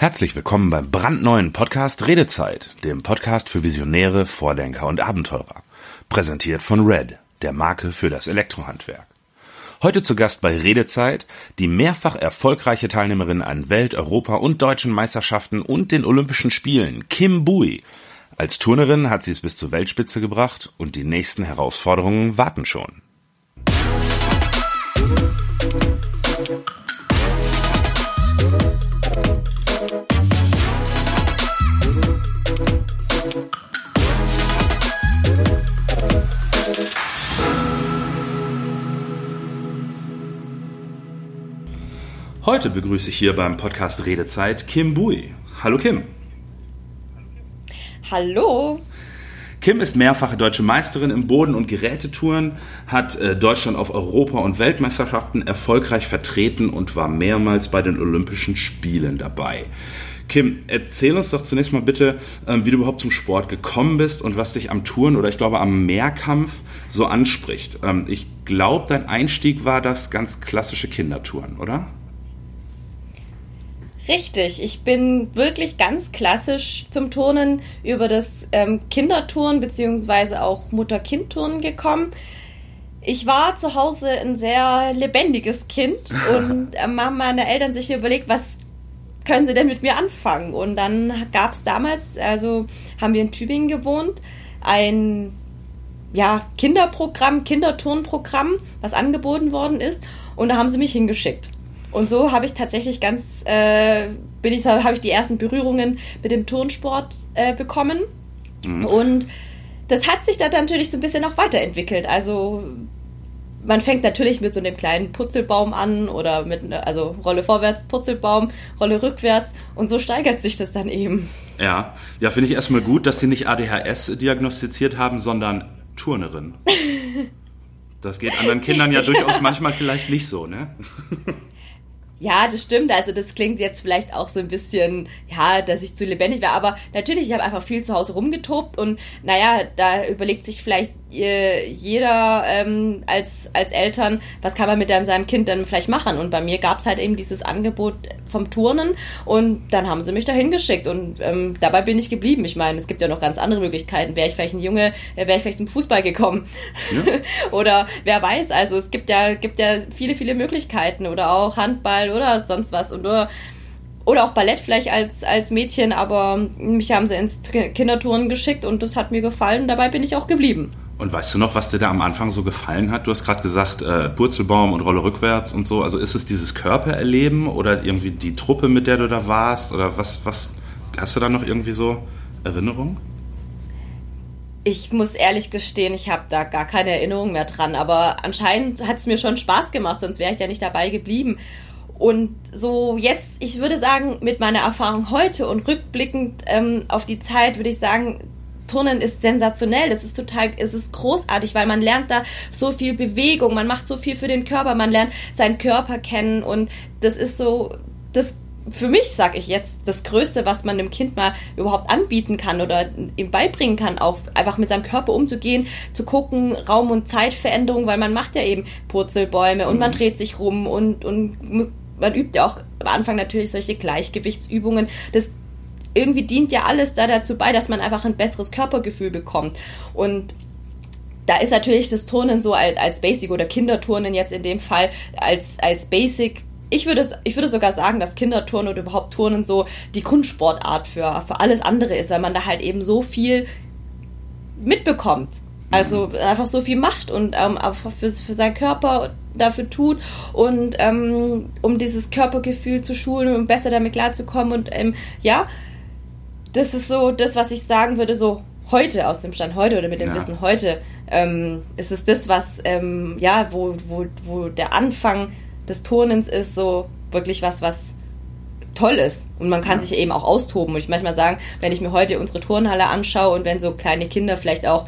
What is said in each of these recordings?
Herzlich willkommen beim brandneuen Podcast Redezeit, dem Podcast für Visionäre, Vordenker und Abenteurer. Präsentiert von Red, der Marke für das Elektrohandwerk. Heute zu Gast bei Redezeit die mehrfach erfolgreiche Teilnehmerin an Welt-, Europa- und deutschen Meisterschaften und den Olympischen Spielen, Kim Bui. Als Turnerin hat sie es bis zur Weltspitze gebracht und die nächsten Herausforderungen warten schon. Heute begrüße ich hier beim Podcast Redezeit Kim Bui. Hallo Kim. Hallo. Kim ist mehrfache deutsche Meisterin im Boden- und Gerätetouren, hat Deutschland auf Europa- und Weltmeisterschaften erfolgreich vertreten und war mehrmals bei den Olympischen Spielen dabei. Kim, erzähl uns doch zunächst mal bitte, wie du überhaupt zum Sport gekommen bist und was dich am Touren oder ich glaube am Mehrkampf so anspricht. Ich glaube, dein Einstieg war das ganz klassische Kindertouren, oder? Richtig, ich bin wirklich ganz klassisch zum Turnen über das Kinderturnen bzw. auch Mutter-Kind-Turnen gekommen. Ich war zu Hause ein sehr lebendiges Kind und haben meine Eltern sich überlegt, was können sie denn mit mir anfangen? Und dann gab es damals, also haben wir in Tübingen gewohnt, ein Kinderprogramm, Kinderturnprogramm, was angeboten worden ist, und da haben sie mich hingeschickt. Und so habe ich tatsächlich habe ich die ersten Berührungen mit dem Turnsport bekommen. Mhm. Und das hat sich dann natürlich so ein bisschen auch weiterentwickelt. Also man fängt natürlich mit so einem kleinen Purzelbaum an oder mit Rolle vorwärts, Purzelbaum, Rolle rückwärts, und so steigert sich das dann eben. Ja, finde ich erstmal gut, dass sie nicht ADHS diagnostiziert haben, sondern Turnerin. Das geht anderen Kindern ja durchaus manchmal vielleicht nicht so, ne? Ja, das stimmt. Also das klingt jetzt vielleicht auch so ein bisschen, dass ich zu lebendig war. Aber natürlich, ich habe einfach viel zu Hause rumgetobt. Und da überlegt sich vielleicht jeder als Eltern, was kann man mit seinem Kind dann vielleicht machen. Und bei mir gab es halt eben dieses Angebot vom Turnen. Und dann haben sie mich da hingeschickt. Und dabei bin ich geblieben. Ich meine, es gibt ja noch ganz andere Möglichkeiten. Wäre ich vielleicht ein Junge, wäre ich vielleicht zum Fußball gekommen. Ja. Oder wer weiß. Also es gibt ja viele, viele Möglichkeiten. Oder auch Handball oder sonst was oder auch Ballett vielleicht als Mädchen, aber mich haben sie ins Kinderturnen geschickt und das hat mir gefallen, dabei bin ich auch geblieben. Und weißt du noch, was dir da am Anfang so gefallen hat? Du hast gerade gesagt, Purzelbaum und Rolle rückwärts und so, also ist es dieses Körpererleben oder irgendwie die Truppe, mit der du da warst, oder was hast du da noch irgendwie so Erinnerungen? Ich muss ehrlich gestehen, ich habe da gar keine Erinnerung mehr dran, aber anscheinend hat es mir schon Spaß gemacht, sonst wäre ich ja nicht dabei geblieben. Und so jetzt, ich würde sagen, mit meiner Erfahrung heute und rückblickend auf die Zeit, würde ich sagen, Turnen ist sensationell, es ist großartig, weil man lernt da so viel Bewegung, man macht so viel für den Körper, man lernt seinen Körper kennen, und das ist so, das für mich, sage ich jetzt, das Größte, was man einem Kind mal überhaupt anbieten kann oder ihm beibringen kann, auch einfach mit seinem Körper umzugehen, zu gucken, Raum- und Zeitveränderung, weil man macht ja eben Purzelbäume und man dreht sich rum und man übt ja auch am Anfang natürlich solche Gleichgewichtsübungen. Das irgendwie dient ja alles da dazu bei, dass man einfach ein besseres Körpergefühl bekommt. Und da ist natürlich das Turnen so als Basic oder Kinderturnen jetzt in dem Fall als Basic. Ich würde sogar sagen, dass Kinderturnen oder überhaupt Turnen so die Grundsportart für alles andere ist, weil man da halt eben so viel mitbekommt. Also einfach so viel macht und auch für seinen Körper dafür tut, und um dieses Körpergefühl zu schulen, um besser damit klarzukommen. Und das ist so das, was ich sagen würde, so heute, aus dem Stand heute oder mit dem Wissen heute, ist es das, was, wo der Anfang des Turnens ist, so wirklich was toll ist. Und man kann sich eben auch austoben. Und ich manchmal sagen, wenn ich mir heute unsere Turnhalle anschaue und wenn so kleine Kinder, vielleicht auch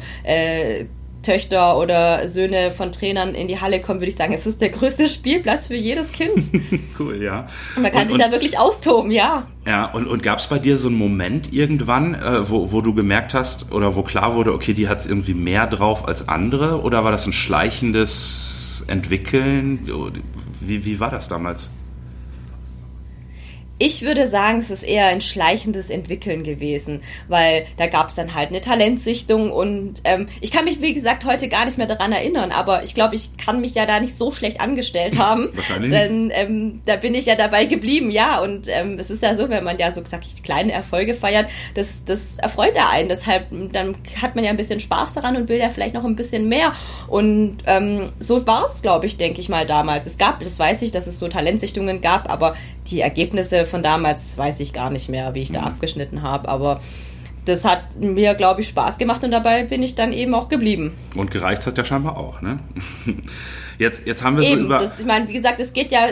Töchter oder Söhne von Trainern in die Halle kommen, würde ich sagen, es ist der größte Spielplatz für jedes Kind. Cool, ja. Und man kann sich da wirklich austoben, ja. Ja, und gab es bei dir so einen Moment irgendwann, wo du gemerkt hast oder wo klar wurde, okay, die hat es irgendwie mehr drauf als andere? Oder war das ein schleichendes Entwickeln? Wie war das damals? Ich würde sagen, es ist eher ein schleichendes Entwickeln gewesen, weil da gab es dann halt eine Talentsichtung und ich kann mich, wie gesagt, heute gar nicht mehr daran erinnern, aber ich glaube, ich kann mich ja da nicht so schlecht angestellt haben. Wahrscheinlich. Denn da bin ich ja dabei geblieben, ja, und es ist ja so, wenn man ja so, sag ich, kleine Erfolge feiert, das erfreut ja einen, deshalb dann hat man ja ein bisschen Spaß daran und will ja vielleicht noch ein bisschen mehr und so war es, glaube ich, denke ich mal, damals. Es gab, das weiß ich, dass es so Talentsichtungen gab, aber die Ergebnisse von damals weiß ich gar nicht mehr, wie ich da abgeschnitten habe, aber das hat mir, glaube ich, Spaß gemacht und dabei bin ich dann eben auch geblieben. Und gereicht hat ja scheinbar auch, ne? Jetzt haben wir eben, so über... Das, ich meine, wie gesagt, es geht ja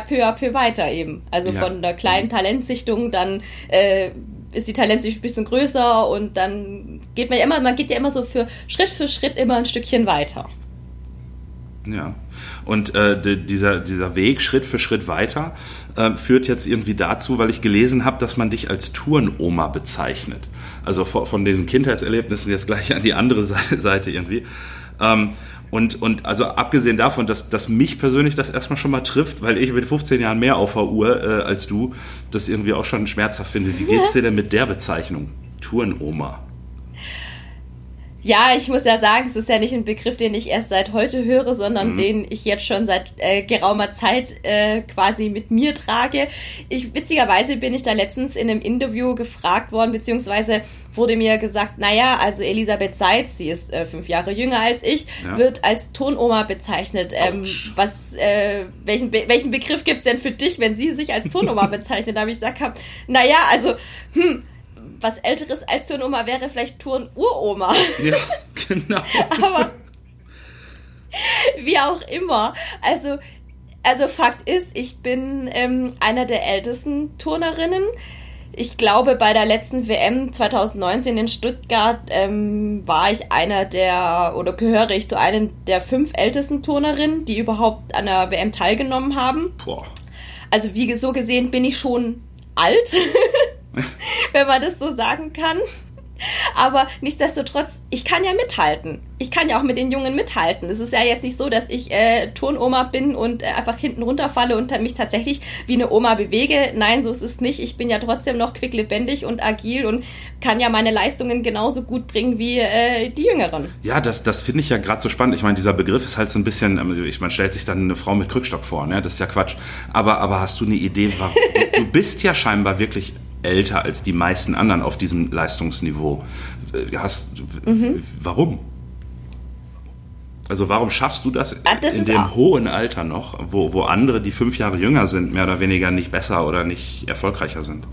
peu à peu weiter eben. Also ja. Von der kleinen Talentsichtung, dann ist die Talentsichtung ein bisschen größer und dann geht man ja immer, so für Schritt immer ein Stückchen weiter. Ja, und dieser Weg Schritt für Schritt weiter führt jetzt irgendwie dazu, weil ich gelesen habe, dass man dich als Turnoma bezeichnet. Also von diesen Kindheitserlebnissen jetzt gleich an die andere Seite irgendwie. Und also abgesehen davon, dass mich persönlich das erstmal schon mal trifft, weil ich mit 15 Jahren mehr auf der Uhr als du, das irgendwie auch schon schmerzhaft finde. Wie geht's dir denn mit der Bezeichnung? Turnoma? Ja, ich muss ja sagen, es ist ja nicht ein Begriff, den ich erst seit heute höre, sondern den ich jetzt schon seit geraumer Zeit quasi mit mir trage. Witzigerweise bin ich da letztens in einem Interview gefragt worden, beziehungsweise wurde mir gesagt, naja, also Elisabeth Seitz, sie ist 5 Jahre jünger als ich, wird als Turnoma bezeichnet. Welchen Begriff gibt's denn für dich, wenn sie sich als Turnoma bezeichnet? Da habe ich gesagt, naja, also, was Älteres als Turnoma wäre vielleicht Turn-Uroma. Ja, genau. Aber wie auch immer. Also Fakt ist, ich bin einer der ältesten Turnerinnen. Ich glaube, bei der letzten WM 2019 in Stuttgart war ich gehöre ich zu einer der 5 ältesten Turnerinnen, die überhaupt an der WM teilgenommen haben. Boah. Also wie so gesehen bin ich schon alt. Wenn man das so sagen kann. Aber nichtsdestotrotz, ich kann ja mithalten. Ich kann ja auch mit den Jungen mithalten. Es ist ja jetzt nicht so, dass ich Turnoma bin und einfach hinten runterfalle und mich tatsächlich wie eine Oma bewege. Nein, so ist es nicht. Ich bin ja trotzdem noch quicklebendig und agil und kann ja meine Leistungen genauso gut bringen wie die Jüngeren. Ja, das finde ich ja gerade so spannend. Ich meine, dieser Begriff ist halt so ein bisschen, man stellt sich dann eine Frau mit Krückstock vor, ne? Das ist ja Quatsch. Aber hast du eine Idee, warum? Du bist ja scheinbar wirklich älter als die meisten anderen auf diesem Leistungsniveau. Warum? Also warum schaffst du das, in dem hohen Alter noch, wo andere, die 5 Jahre jünger sind, mehr oder weniger nicht besser oder nicht erfolgreicher sind?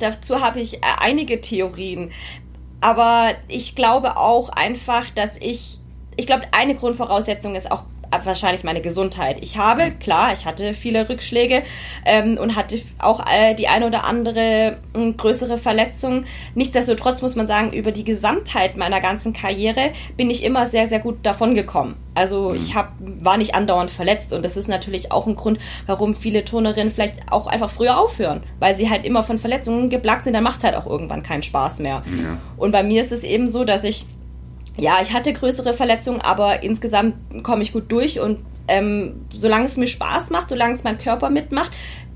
Dazu habe ich einige Theorien. Aber ich glaube auch einfach, dass ich glaube, eine Grundvoraussetzung ist auch wahrscheinlich meine Gesundheit. Ich hatte viele Rückschläge und hatte auch die eine oder andere größere Verletzung. Nichtsdestotrotz muss man sagen, über die Gesamtheit meiner ganzen Karriere bin ich immer sehr, sehr gut davon gekommen. Also ich war nicht andauernd verletzt und das ist natürlich auch ein Grund, warum viele Turnerinnen vielleicht auch einfach früher aufhören, weil sie halt immer von Verletzungen geplagt sind, dann macht es halt auch irgendwann keinen Spaß mehr. Ja. Und bei mir ist es eben so, dass ich hatte größere Verletzungen, aber insgesamt komme ich gut durch und solange es mir Spaß macht, solange es mein Körper mitmacht,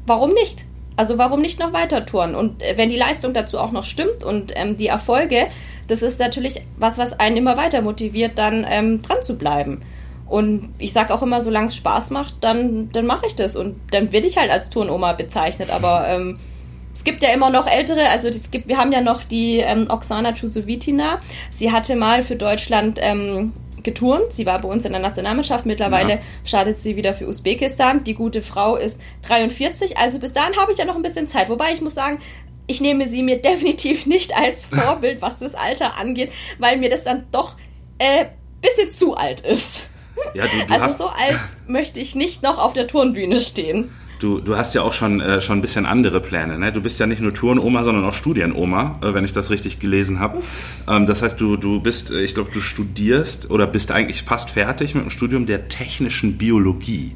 warum nicht? Also warum nicht noch weiter touren? Und wenn die Leistung dazu auch noch stimmt und die Erfolge, das ist natürlich was einen immer weiter motiviert, dann dran zu bleiben. Und ich sage auch immer, solange es Spaß macht, dann mache ich das und dann werde ich halt als Turnoma bezeichnet, aber... es gibt ja immer noch ältere, also wir haben ja noch die Oksana Chusovitina. Sie hatte mal für Deutschland geturnt. Sie war bei uns in der Nationalmannschaft. Mittlerweile startet sie wieder für Usbekistan. Die gute Frau ist 43, also bis dahin habe ich ja noch ein bisschen Zeit. Wobei ich muss sagen, ich nehme sie mir definitiv nicht als Vorbild, was das Alter angeht, weil mir das dann doch ein bisschen zu alt ist. Ja, du hast... so alt möchte ich nicht noch auf der Turnbühne stehen. Du hast ja auch schon ein bisschen andere Pläne, ne? Du bist ja nicht nur Turnoma, sondern auch Studienoma, wenn ich das richtig gelesen habe. Das heißt, du bist, ich glaube, du studierst oder bist eigentlich fast fertig mit dem Studium der technischen Biologie.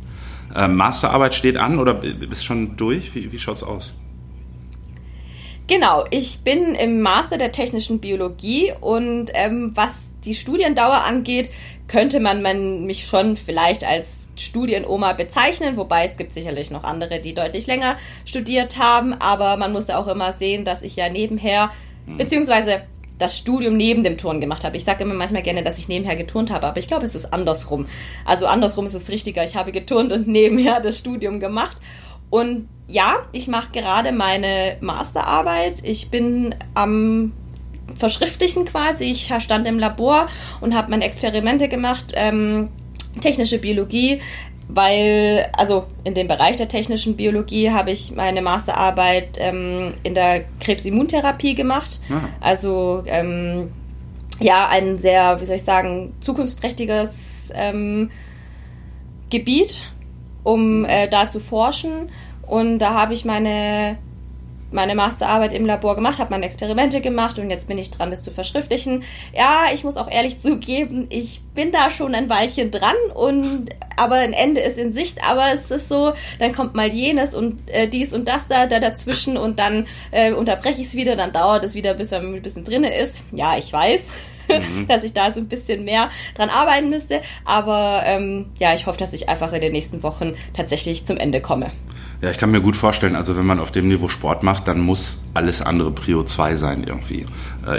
Masterarbeit steht an oder bist schon durch? Wie schaut's aus? Genau, ich bin im Master der technischen Biologie und was die Studiendauer angeht, könnte man mich schon vielleicht als Studienoma bezeichnen, wobei es gibt sicherlich noch andere, die deutlich länger studiert haben, aber man muss ja auch immer sehen, dass ich ja nebenher, beziehungsweise das Studium neben dem Turnen gemacht habe. Ich sage immer manchmal gerne, dass ich nebenher geturnt habe, aber ich glaube, es ist andersrum. Also andersrum ist es richtiger. Ich habe geturnt und nebenher das Studium gemacht. Und ja, ich mache gerade meine Masterarbeit. Ich bin am Verschriftlichen quasi. Ich stand im Labor und habe meine Experimente gemacht, technische Biologie, weil, also in dem Bereich der technischen Biologie habe ich meine Masterarbeit in der Krebsimmuntherapie gemacht. Aha. Also ein sehr, wie soll ich sagen, zukunftsträchtiges Gebiet, um da zu forschen, und da habe ich meine Masterarbeit im Labor gemacht, habe meine Experimente gemacht und jetzt bin ich dran, das zu verschriftlichen. Ja, ich muss auch ehrlich zugeben, ich bin da schon ein Weilchen dran, aber ein Ende ist in Sicht, aber es ist so, dann kommt mal jenes und dies und das da dazwischen und dann unterbreche ich es wieder, dann dauert es wieder, bis man ein bisschen drin ist. Ja, ich weiß, dass ich da so ein bisschen mehr dran arbeiten müsste, aber ich hoffe, dass ich einfach in den nächsten Wochen tatsächlich zum Ende komme. Ja, ich kann mir gut vorstellen, also wenn man auf dem Niveau Sport macht, dann muss alles andere Prio 2 sein irgendwie.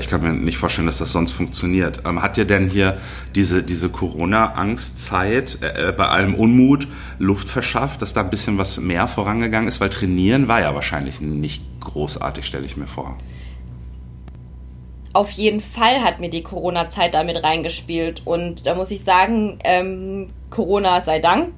Ich kann mir nicht vorstellen, dass das sonst funktioniert. Hat dir denn hier diese Corona-Angstzeit bei allem Unmut Luft verschafft, dass da ein bisschen was mehr vorangegangen ist? Weil trainieren war ja wahrscheinlich nicht großartig, stelle ich mir vor. Auf jeden Fall hat mir die Corona-Zeit damit reingespielt. Und da muss ich sagen, Corona sei Dank,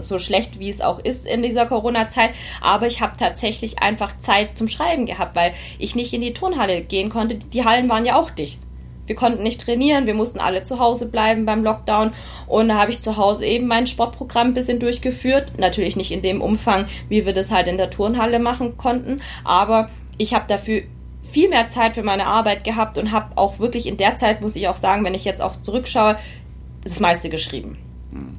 so schlecht wie es auch ist in dieser Corona-Zeit, aber ich habe tatsächlich einfach Zeit zum Schreiben gehabt, weil ich nicht in die Turnhalle gehen konnte. Die Hallen waren ja auch dicht. Wir konnten nicht trainieren, wir mussten alle zu Hause bleiben beim Lockdown, und da habe ich zu Hause eben mein Sportprogramm ein bisschen durchgeführt. Natürlich nicht in dem Umfang, wie wir das halt in der Turnhalle machen konnten, aber ich habe dafür viel mehr Zeit für meine Arbeit gehabt und habe auch wirklich in der Zeit, muss ich auch sagen, wenn ich jetzt auch zurückschaue, das meiste geschrieben.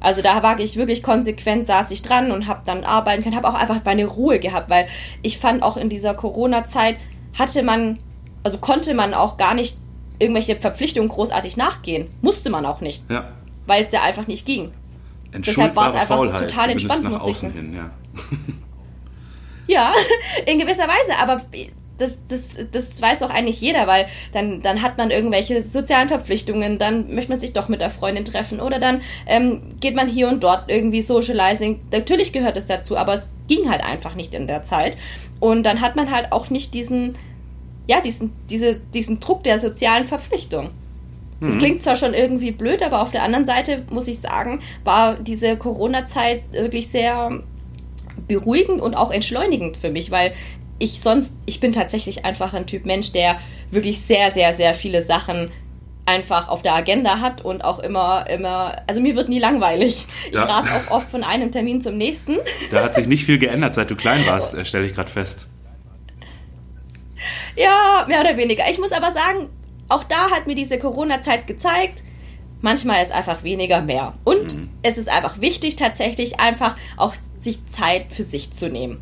Also da war ich wirklich konsequent, saß ich dran und habe dann arbeiten können, habe auch einfach meine Ruhe gehabt, weil ich fand auch in dieser Corona-Zeit konnte man auch gar nicht irgendwelche Verpflichtungen großartig nachgehen. Musste man auch nicht, weil es ja einfach nicht ging. Deshalb war es einfach Faulheit, total entspannt, nach außen hin, ja. Ja, in gewisser Weise, aber das weiß auch eigentlich jeder, weil dann hat man irgendwelche sozialen Verpflichtungen, dann möchte man sich doch mit der Freundin treffen oder dann geht man hier und dort irgendwie Socializing. Natürlich gehört es dazu, aber es ging halt einfach nicht in der Zeit. Und dann hat man halt auch nicht diesen Druck der sozialen Verpflichtung. Mhm. Das klingt zwar schon irgendwie blöd, aber auf der anderen Seite, muss ich sagen, war diese Corona-Zeit wirklich sehr beruhigend und auch entschleunigend für mich, weil ich bin tatsächlich einfach ein Typ Mensch, der wirklich sehr, sehr, sehr viele Sachen einfach auf der Agenda hat und auch immer, also mir wird nie langweilig. Ich rase auch oft von einem Termin zum nächsten. Da hat sich nicht viel geändert, seit du klein warst, stelle ich gerade fest. Ja, mehr oder weniger. Ich muss aber sagen, auch da hat mir diese Corona-Zeit gezeigt, manchmal ist einfach weniger mehr. Und es ist einfach wichtig, tatsächlich einfach auch sich Zeit für sich zu nehmen.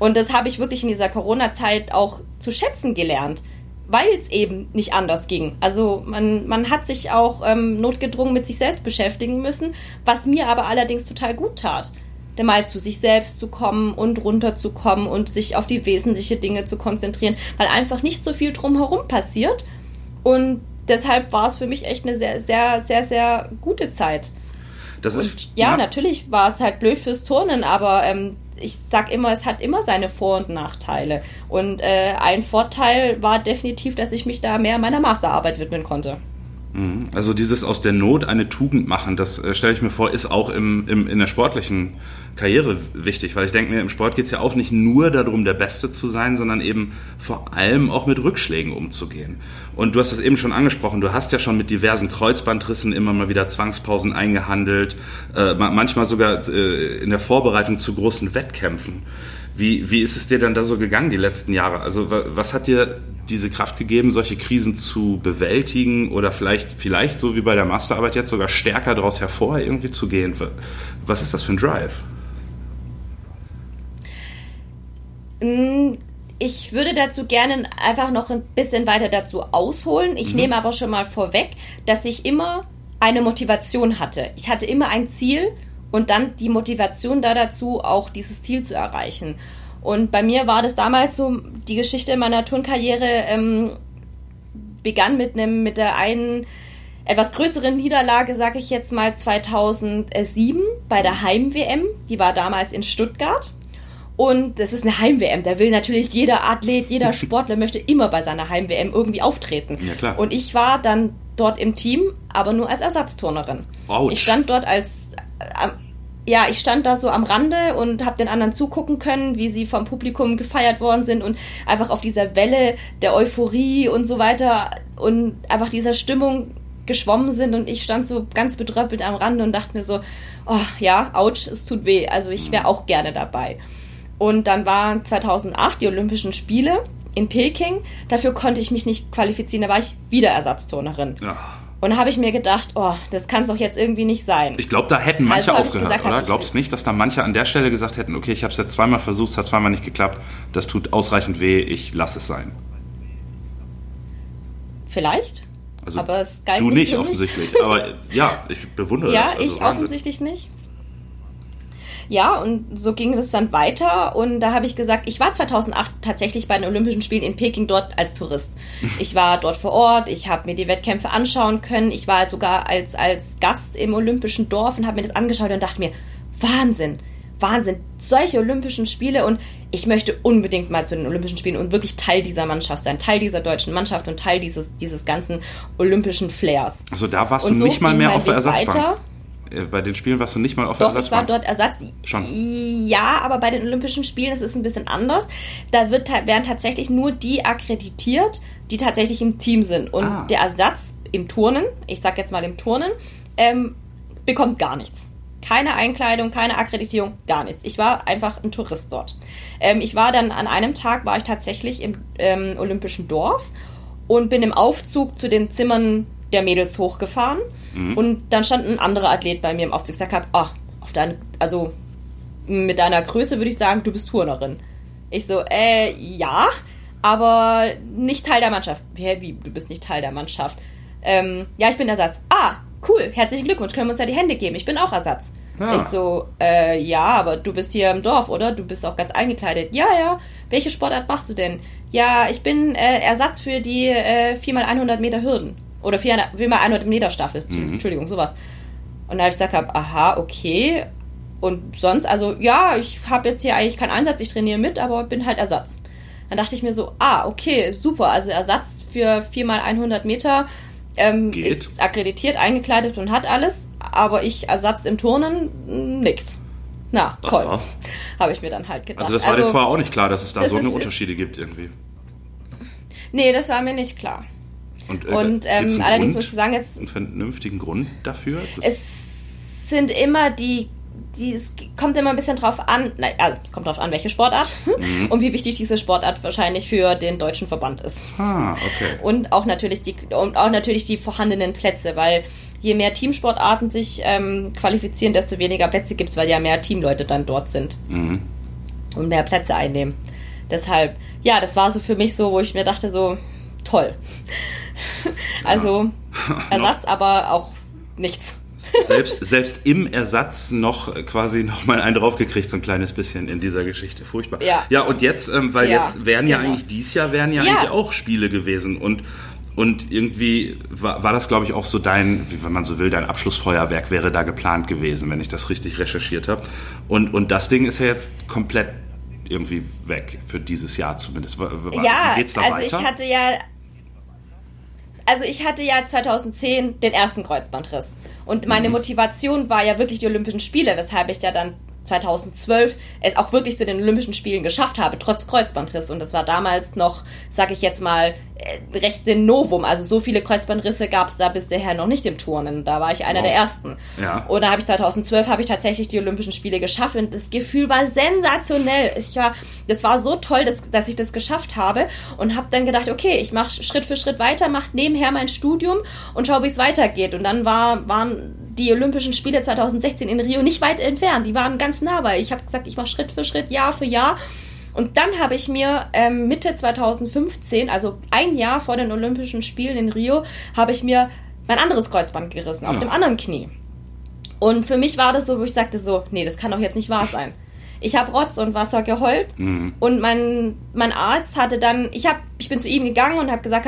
Und das habe ich wirklich in dieser Corona-Zeit auch zu schätzen gelernt, weil es eben nicht anders ging. Also man hat sich auch notgedrungen mit sich selbst beschäftigen müssen, was mir aber allerdings total gut tat. Denn mal zu sich selbst zu kommen und runterzukommen und sich auf die wesentlichen Dinge zu konzentrieren, weil einfach nicht so viel drumherum passiert. Und deshalb war es für mich echt eine sehr, sehr, sehr, sehr gute Zeit. Natürlich war es halt blöd fürs Turnen, aber ich sag immer, es hat immer seine Vor- und Nachteile. Und ein Vorteil war definitiv, dass ich mich da mehr meiner Masterarbeit widmen konnte. Also dieses aus der Not eine Tugend machen, das stelle ich mir vor, ist auch in der sportlichen Karriere wichtig, weil ich denke mir, im Sport geht es ja auch nicht nur darum, der Beste zu sein, sondern eben vor allem auch mit Rückschlägen umzugehen. Und du hast es eben schon angesprochen, du hast ja schon mit diversen Kreuzbandrissen immer mal wieder Zwangspausen eingehandelt, manchmal sogar in der Vorbereitung zu großen Wettkämpfen. Wie ist es dir dann da so gegangen die letzten Jahre? Also was hat dir diese Kraft gegeben, solche Krisen zu bewältigen oder vielleicht so wie bei der Masterarbeit jetzt sogar stärker daraus hervor irgendwie zu gehen? Was ist das für ein Drive? Ich würde dazu gerne einfach noch ein bisschen weiter dazu ausholen. Ich nehme aber schon mal vorweg, dass ich immer eine Motivation hatte. Ich hatte immer ein Ziel und dann die Motivation dazu, auch dieses Ziel zu erreichen. Und bei mir war das damals so, die Geschichte meiner Turnkarriere begann mit der einen etwas größeren Niederlage, sage ich jetzt mal, 2007 bei der Heim-WM. Die war damals in Stuttgart. Und es ist eine Heim-WM, da will natürlich jeder Athlet, jeder Sportler möchte immer bei seiner Heim-WM irgendwie auftreten. Ja, klar. Und ich war dann dort im Team, aber nur als Ersatzturnerin. Ouch. Ich stand dort ich stand da so am Rande und habe den anderen zugucken können, wie sie vom Publikum gefeiert worden sind und einfach auf dieser Welle der Euphorie und so weiter und einfach dieser Stimmung geschwommen sind, und ich stand so ganz betröppelt am Rande und dachte mir so, oh ja, ouch, es tut weh, also ich wäre auch gerne dabei. Und dann waren 2008 die Olympischen Spiele in Peking. Dafür konnte ich mich nicht qualifizieren, da war ich wieder Ersatzturnerin. Ja. Und da habe ich mir gedacht, oh, das kann es doch jetzt irgendwie nicht sein. Ich glaube, da hätten manche aufgehört, oder? Glaubst du nicht, dass da manche an der Stelle gesagt hätten, okay, ich habe es jetzt zweimal versucht, es hat zweimal nicht geklappt, das tut ausreichend weh, ich lasse es sein? Vielleicht. Also aber es galt du nicht offensichtlich, aber ja, ich bewundere das. Ja, also ich Wahnsinn. Offensichtlich nicht. Ja, und so ging das dann weiter, und da habe ich gesagt, ich war 2008 tatsächlich bei den Olympischen Spielen in Peking dort als Tourist. Ich war dort vor Ort, ich habe mir die Wettkämpfe anschauen können, ich war sogar als Gast im Olympischen Dorf und habe mir das angeschaut und dachte mir, Wahnsinn, solche Olympischen Spiele, und ich möchte unbedingt mal zu den Olympischen Spielen und wirklich Teil dieser Mannschaft sein, Teil dieser deutschen Mannschaft und Teil dieses ganzen olympischen Flairs. Also da warst du nicht mal mehr auf der Ersatzbank? Weiter. Bei den Spielen warst du nicht mal auf der Ersatzbank? Doch, ich war dort Ersatz. Schon. Ja, aber bei den Olympischen Spielen ist es ein bisschen anders. Da werden tatsächlich nur die akkreditiert, die tatsächlich im Team sind. Und der Ersatz im Turnen, ich sag jetzt mal im Turnen, bekommt gar nichts. Keine Einkleidung, keine Akkreditierung, gar nichts. Ich war einfach ein Tourist dort. Ich war dann an einem Tag, war ich tatsächlich im Olympischen Dorf und bin im Aufzug zu den Zimmern der Mädels hochgefahren, und dann stand ein anderer Athlet bei mir im Aufzug. Ich sag, also mit deiner Größe würde ich sagen, du bist Turnerin. Ich so, ja, aber nicht Teil der Mannschaft. Hä, wie, du bist nicht Teil der Mannschaft? Ja, ich bin Ersatz. Ah, cool, herzlichen Glückwunsch, können wir uns ja die Hände geben, ich bin auch Ersatz. Ja. Ich so, ja, aber du bist hier im Dorf, oder? Du bist auch ganz eingekleidet. Ja, welche Sportart machst du denn? Ja, ich bin Ersatz für die 4x100 Meter Hürden. Oder 4x100 Meter Staffel, Entschuldigung, sowas. Und da habe ich gesagt, aha, okay. Und sonst, also ja, ich habe jetzt hier eigentlich keinen Einsatz, ich trainiere mit, aber bin halt Ersatz. Dann dachte ich mir so, okay, super, also Ersatz für 4x100 Meter ist akkreditiert, eingekleidet und hat alles, aber ich Ersatz im Turnen, nix. Na, toll, habe ich mir dann halt gedacht. Also das war dir vorher auch nicht klar, dass es da so eine Unterschiede gibt irgendwie? Nee, das war mir nicht klar. Und allerdings muss ich sagen, jetzt einen vernünftigen Grund dafür? Es sind immer es kommt immer ein bisschen drauf an, es kommt drauf an, welche Sportart und wie wichtig diese Sportart wahrscheinlich für den deutschen Verband ist. Ah, okay. Und auch natürlich die vorhandenen Plätze, weil je mehr Teamsportarten sich qualifizieren, desto weniger Plätze gibt es, weil ja mehr Teamleute dann dort sind und mehr Plätze einnehmen. Deshalb, ja, das war so für mich so, wo ich mir dachte so, toll. Also Ersatz, aber auch nichts. Selbst im Ersatz noch quasi nochmal einen draufgekriegt, so ein kleines bisschen in dieser Geschichte. Furchtbar. Ja und jetzt, weil jetzt wären ja eigentlich, dieses Jahr wären ja eigentlich auch Spiele gewesen. Und irgendwie war das, glaube ich, auch so wenn man so will, dein Abschlussfeuerwerk wäre da geplant gewesen, wenn ich das richtig recherchiert habe. Und das Ding ist ja jetzt komplett irgendwie weg, für dieses Jahr zumindest. Wie geht's da weiter? Ich hatte ja 2010 den ersten Kreuzbandriss. Und meine Motivation war ja wirklich die Olympischen Spiele, weshalb ich ja dann 2012 es auch wirklich zu den Olympischen Spielen geschafft habe, trotz Kreuzbandriss. Und das war damals noch, sag ich jetzt mal, recht ein Novum. Also so viele Kreuzbandrisse gab es da bisher noch nicht im Turnen. Da war ich einer der Ersten. Ja. Und da habe ich 2012 tatsächlich die Olympischen Spiele geschafft. Und das Gefühl war sensationell. Das war so toll, dass ich das geschafft habe. Und habe dann gedacht, okay, ich mache Schritt für Schritt weiter, mache nebenher mein Studium und schaue, wie es weitergeht. Und dann waren die Olympischen Spiele 2016 in Rio nicht weit entfernt. Die waren ganz nah bei. Ich habe gesagt, ich mache Schritt für Schritt, Jahr für Jahr. Und dann habe ich mir Mitte 2015, also ein Jahr vor den Olympischen Spielen in Rio, habe ich mir mein anderes Kreuzband gerissen, auf dem anderen Knie. Und für mich war das so, wo ich sagte so, nee, das kann doch jetzt nicht wahr sein. Ich habe Rotz und Wasser geheult und mein Arzt hatte dann, ich bin zu ihm gegangen und habe gesagt,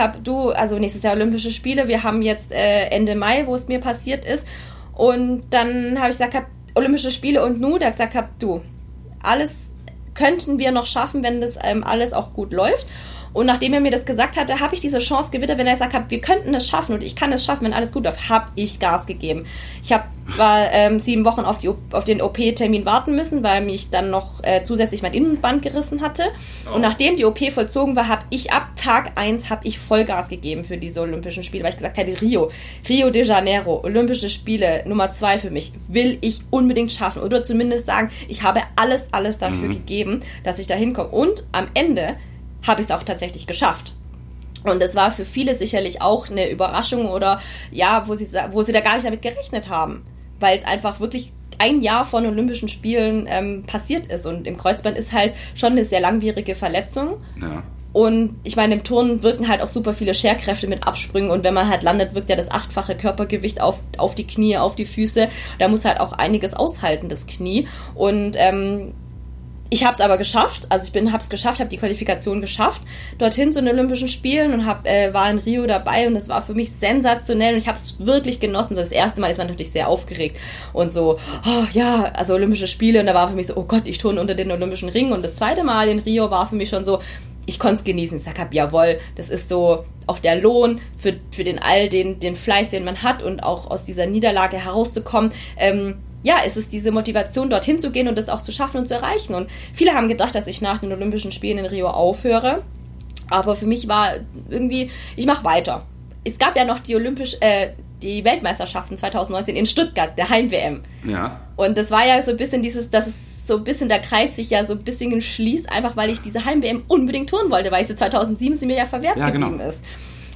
also nächstes Jahr Olympische Spiele, wir haben jetzt Ende Mai, wo es mir passiert ist. Und dann habe ich gesagt, Olympische Spiele und nu, da habe ich gesagt, alles könnten wir noch schaffen, wenn das alles auch gut läuft. Und nachdem er mir das gesagt hatte, habe ich diese Chance gewittert, wenn er gesagt hat, wir könnten es schaffen und ich kann es schaffen, wenn alles gut läuft, habe ich Gas gegeben. Ich habe zwar 7 Wochen auf den OP-Termin warten müssen, weil mich dann noch zusätzlich mein Innenband gerissen hatte. Und nachdem die OP vollzogen war, habe ich ab Tag 1 Vollgas gegeben für diese Olympischen Spiele, weil ich gesagt hatte, Rio de Janeiro, Olympische Spiele Nummer 2 für mich, will ich unbedingt schaffen oder zumindest sagen, ich habe alles dafür gegeben, dass ich da hinkomme. Und am Ende habe ich es auch tatsächlich geschafft. Und es war für viele sicherlich auch eine Überraschung oder ja, wo sie da gar nicht damit gerechnet haben, weil es einfach wirklich ein Jahr vor den Olympischen Spielen passiert ist. Und im Kreuzband ist halt schon eine sehr langwierige Verletzung. Ja. Und ich meine, im Turnen wirken halt auch super viele Scherkräfte mit Absprüngen und wenn man halt landet, wirkt ja das 8-fache Körpergewicht auf die Knie, auf die Füße. Da muss halt auch einiges aushalten, das Knie. Und ich habe es aber geschafft, also habe die Qualifikation geschafft, dorthin zu den Olympischen Spielen und war in Rio dabei und das war für mich sensationell und ich habe es wirklich genossen. Das erste Mal ist man natürlich sehr aufgeregt und so, also Olympische Spiele und da war für mich so, oh Gott, ich turne unter den Olympischen Ringen und das zweite Mal in Rio war für mich schon so, ich konnte es genießen. Ich sag, jawohl, das ist so auch der Lohn für den Fleiß, den man hat und auch aus dieser Niederlage herauszukommen, es ist diese Motivation, dorthin zu gehen und das auch zu schaffen und zu erreichen. Und viele haben gedacht, dass ich nach den Olympischen Spielen in Rio aufhöre. Aber für mich war irgendwie, ich mache weiter. Es gab ja noch die Weltmeisterschaften 2019 in Stuttgart, der Heim-WM. Ja. Und das war ja so ein bisschen dass es so ein bisschen der Kreis sich ja so ein bisschen schließt, einfach weil ich diese Heim-WM unbedingt touren wollte, weil ich sie 2007 sie mir ja verwehrt geblieben ist.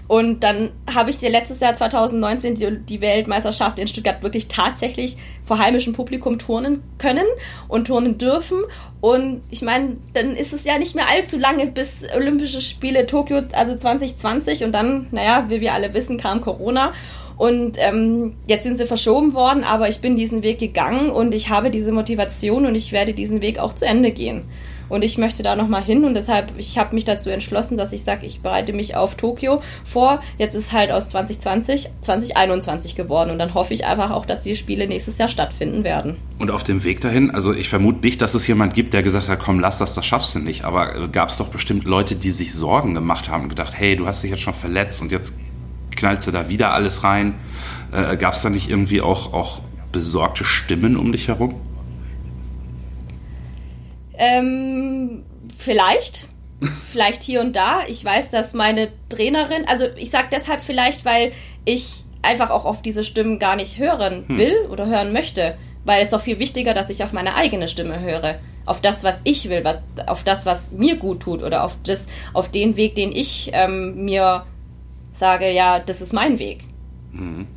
Und dann habe ich dir letztes Jahr 2019 die Weltmeisterschaft in Stuttgart wirklich tatsächlich vor heimischem Publikum turnen können und turnen dürfen. Und ich meine, dann ist es ja nicht mehr allzu lange bis Olympische Spiele Tokio, also 2020. Und dann, wie wir alle wissen, kam Corona. Und jetzt sind sie verschoben worden, aber ich bin diesen Weg gegangen und ich habe diese Motivation und ich werde diesen Weg auch zu Ende gehen. Und ich möchte da nochmal hin und deshalb, ich habe mich dazu entschlossen, dass ich sage, ich bereite mich auf Tokio vor. Jetzt ist halt aus 2020 2021 geworden und dann hoffe ich einfach auch, dass die Spiele nächstes Jahr stattfinden werden. Und auf dem Weg dahin, also ich vermute nicht, dass es jemand gibt, der gesagt hat, komm, lass das schaffst du nicht. Aber gab es doch bestimmt Leute, die sich Sorgen gemacht haben und gedacht, hey, du hast dich jetzt schon verletzt und jetzt knallst du da wieder alles rein. Gab es da nicht irgendwie auch besorgte Stimmen um dich herum? Vielleicht hier und da. Ich weiß, dass meine Trainerin, also ich sage deshalb vielleicht, weil ich einfach auch auf diese Stimmen gar nicht hören will oder hören möchte, weil es doch viel wichtiger, dass ich auf meine eigene Stimme höre, auf das, was ich will, auf das, was mir gut tut oder auf den Weg, den ich mir sage, ja, das ist mein Weg.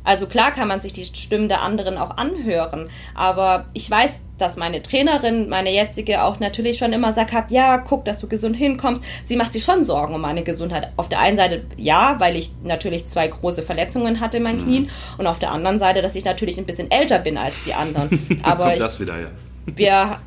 Also klar kann man sich die Stimmen der anderen auch anhören, aber ich weiß, dass meine Trainerin, meine jetzige, auch natürlich schon immer sagt, ja, guck, dass du gesund hinkommst. Sie macht sich schon Sorgen um meine Gesundheit. Auf der einen Seite ja, weil ich natürlich 2 große Verletzungen hatte in meinen Knien und auf der anderen Seite, dass ich natürlich ein bisschen älter bin als die anderen. Aber kommt das wieder, ja.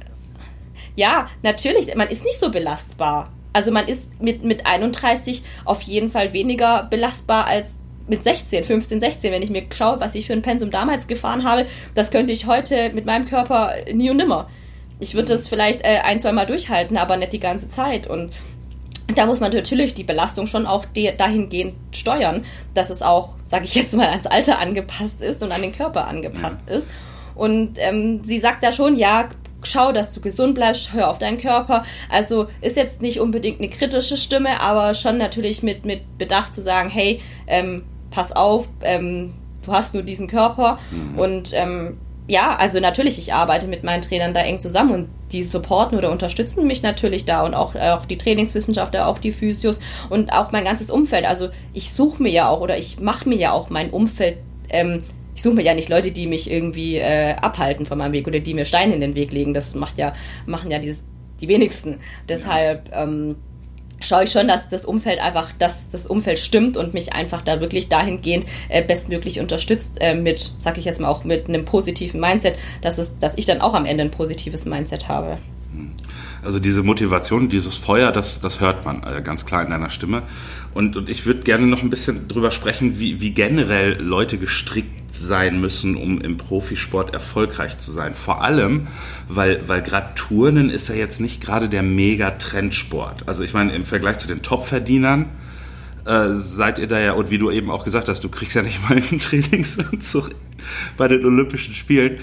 Ja, natürlich, man ist nicht so belastbar. Also man ist mit 31 auf jeden Fall weniger belastbar als mit 15, 16, wenn ich mir schaue, was ich für ein Pensum damals gefahren habe, das könnte ich heute mit meinem Körper nie und nimmer. Ich würde das vielleicht 1-2 Mal durchhalten, aber nicht die ganze Zeit. Und da muss man natürlich die Belastung schon auch dahingehend steuern, dass es auch, sage ich jetzt mal, ans Alter angepasst ist und an den Körper angepasst ist. Und sie sagt da schon, ja, schau, dass du gesund bleibst, hör auf deinen Körper. Also ist jetzt nicht unbedingt eine kritische Stimme, aber schon natürlich mit Bedacht zu sagen, hey, pass auf, du hast nur diesen Körper. Und also natürlich, ich arbeite mit meinen Trainern da eng zusammen und die supporten oder unterstützen mich natürlich da und auch die Trainingswissenschaftler, auch die Physios und auch mein ganzes Umfeld. Also ich suche mir ja auch oder ich mache mir ja auch mein Umfeld, ich suche mir ja nicht Leute, die mich irgendwie abhalten von meinem Weg oder die mir Steine in den Weg legen. Das machen ja die wenigsten. Deshalb schaue ich schon, dass das Umfeld einfach, dass das Umfeld stimmt und mich einfach da wirklich dahingehend bestmöglich unterstützt mit, sag ich jetzt mal auch mit einem positiven Mindset, dass ich dann auch am Ende ein positives Mindset habe. Also diese Motivation, dieses Feuer, das hört man ganz klar in deiner Stimme. Und ich würde gerne noch ein bisschen drüber sprechen, wie generell Leute gestrickt sein müssen, um im Profisport erfolgreich zu sein. Vor allem, weil gerade Turnen ist ja jetzt nicht gerade der Mega-Trendsport. Also ich meine, im Vergleich zu den Top-Verdienern seid ihr da ja, und wie du eben auch gesagt hast, du kriegst ja nicht mal einen Trainingsanzug bei den Olympischen Spielen.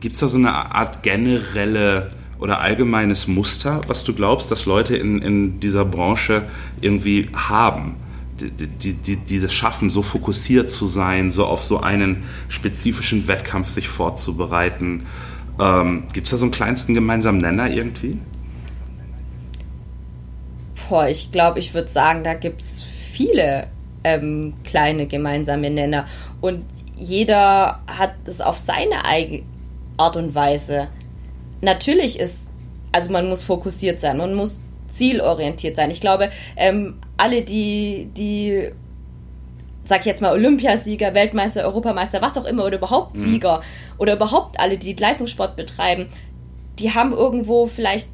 Gibt es da so eine Art generelle oder allgemeines Muster, was du glaubst, dass Leute in dieser Branche irgendwie haben, die das schaffen, so fokussiert zu sein, so auf so einen spezifischen Wettkampf sich vorzubereiten? Gibt es da so einen kleinsten gemeinsamen Nenner irgendwie? Ich glaube, ich würde sagen, da gibt es viele kleine gemeinsame Nenner. Und jeder hat es auf seine eigene Art und Weise. Natürlich man muss fokussiert sein, man muss zielorientiert sein. Ich glaube, alle, die sag ich jetzt mal Olympiasieger, Weltmeister, Europameister, was auch immer, oder überhaupt Sieger oder überhaupt alle, die Leistungssport betreiben, die haben irgendwo vielleicht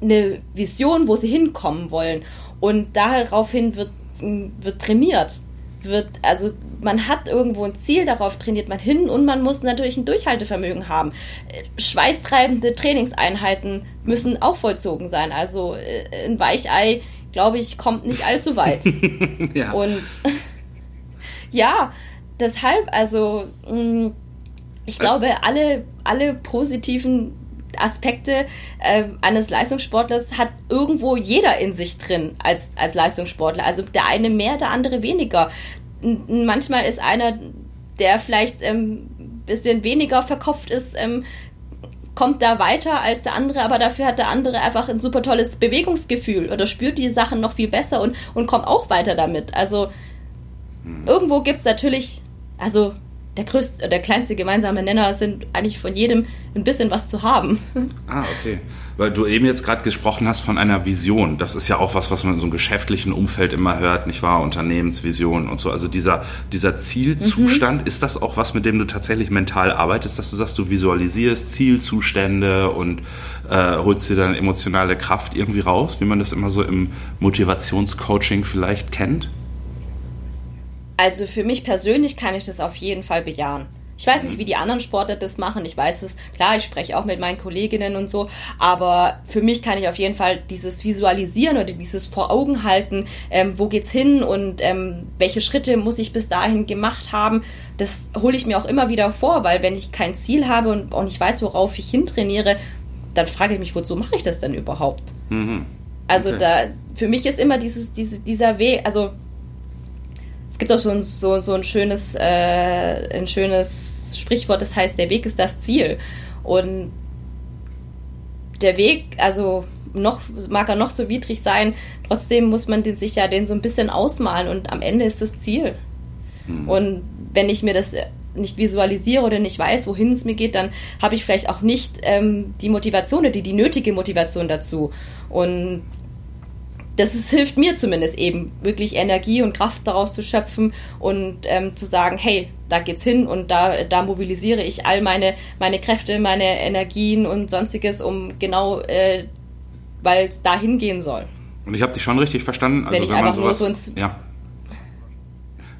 eine Vision, wo sie hinkommen wollen. Und daraufhin wird trainiert. Man hat irgendwo ein Ziel, darauf trainiert man hin und man muss natürlich ein Durchhaltevermögen haben. Schweißtreibende Trainingseinheiten müssen auch vollzogen sein. Also ein Weichei, glaube ich, kommt nicht allzu weit. Ja. Und ja, deshalb, ich glaube, alle positiven Aspekte eines Leistungssportlers hat irgendwo jeder in sich drin als Leistungssportler. Also der eine mehr, der andere weniger. Manchmal ist einer, der vielleicht ein bisschen weniger verkopft ist, kommt da weiter als der andere, aber dafür hat der andere einfach ein super tolles Bewegungsgefühl oder spürt die Sachen noch viel besser und kommt auch weiter damit. Also irgendwo gibt es natürlich, der kleinste gemeinsame Nenner sind eigentlich von jedem ein bisschen was zu haben. Ah, okay. Weil du eben jetzt gerade gesprochen hast von einer Vision. Das ist ja auch was man in so einem geschäftlichen Umfeld immer hört, nicht wahr? Unternehmensvision und so. Also dieser Zielzustand, ist das auch was, mit dem du tatsächlich mental arbeitest, dass du sagst, du visualisierst Zielzustände und holst dir dann emotionale Kraft irgendwie raus, wie man das immer so im Motivationscoaching vielleicht kennt? Also für mich persönlich kann ich das auf jeden Fall bejahen. Ich weiß nicht, wie die anderen Sportler das machen. Ich weiß es, klar, ich spreche auch mit meinen Kolleginnen und so. Aber für mich kann ich auf jeden Fall dieses Visualisieren oder dieses vor Augen halten, wo geht's hin und welche Schritte muss ich bis dahin gemacht haben. Das hole ich mir auch immer wieder vor, weil wenn ich kein Ziel habe und auch nicht weiß, worauf ich hintrainiere, dann frage ich mich, wozu mache ich das denn überhaupt? Mhm. Also okay. Für mich ist immer dieser Weg, es gibt auch so ein schönes Sprichwort, das heißt, der Weg ist das Ziel. Und der Weg, mag er noch so widrig sein, trotzdem muss man sich den so ein bisschen ausmalen und am Ende ist das Ziel. Und wenn ich mir das nicht visualisiere oder nicht weiß, wohin es mir geht, dann habe ich vielleicht auch nicht die Motivation oder die nötige Motivation dazu. Und das hilft mir zumindest eben, wirklich Energie und Kraft daraus zu schöpfen und zu sagen, hey, da geht's hin und da mobilisiere ich all meine Kräfte, meine Energien und Sonstiges, um genau, weil es da hingehen soll. Und ich habe dich schon richtig verstanden. Also wenn man sowas...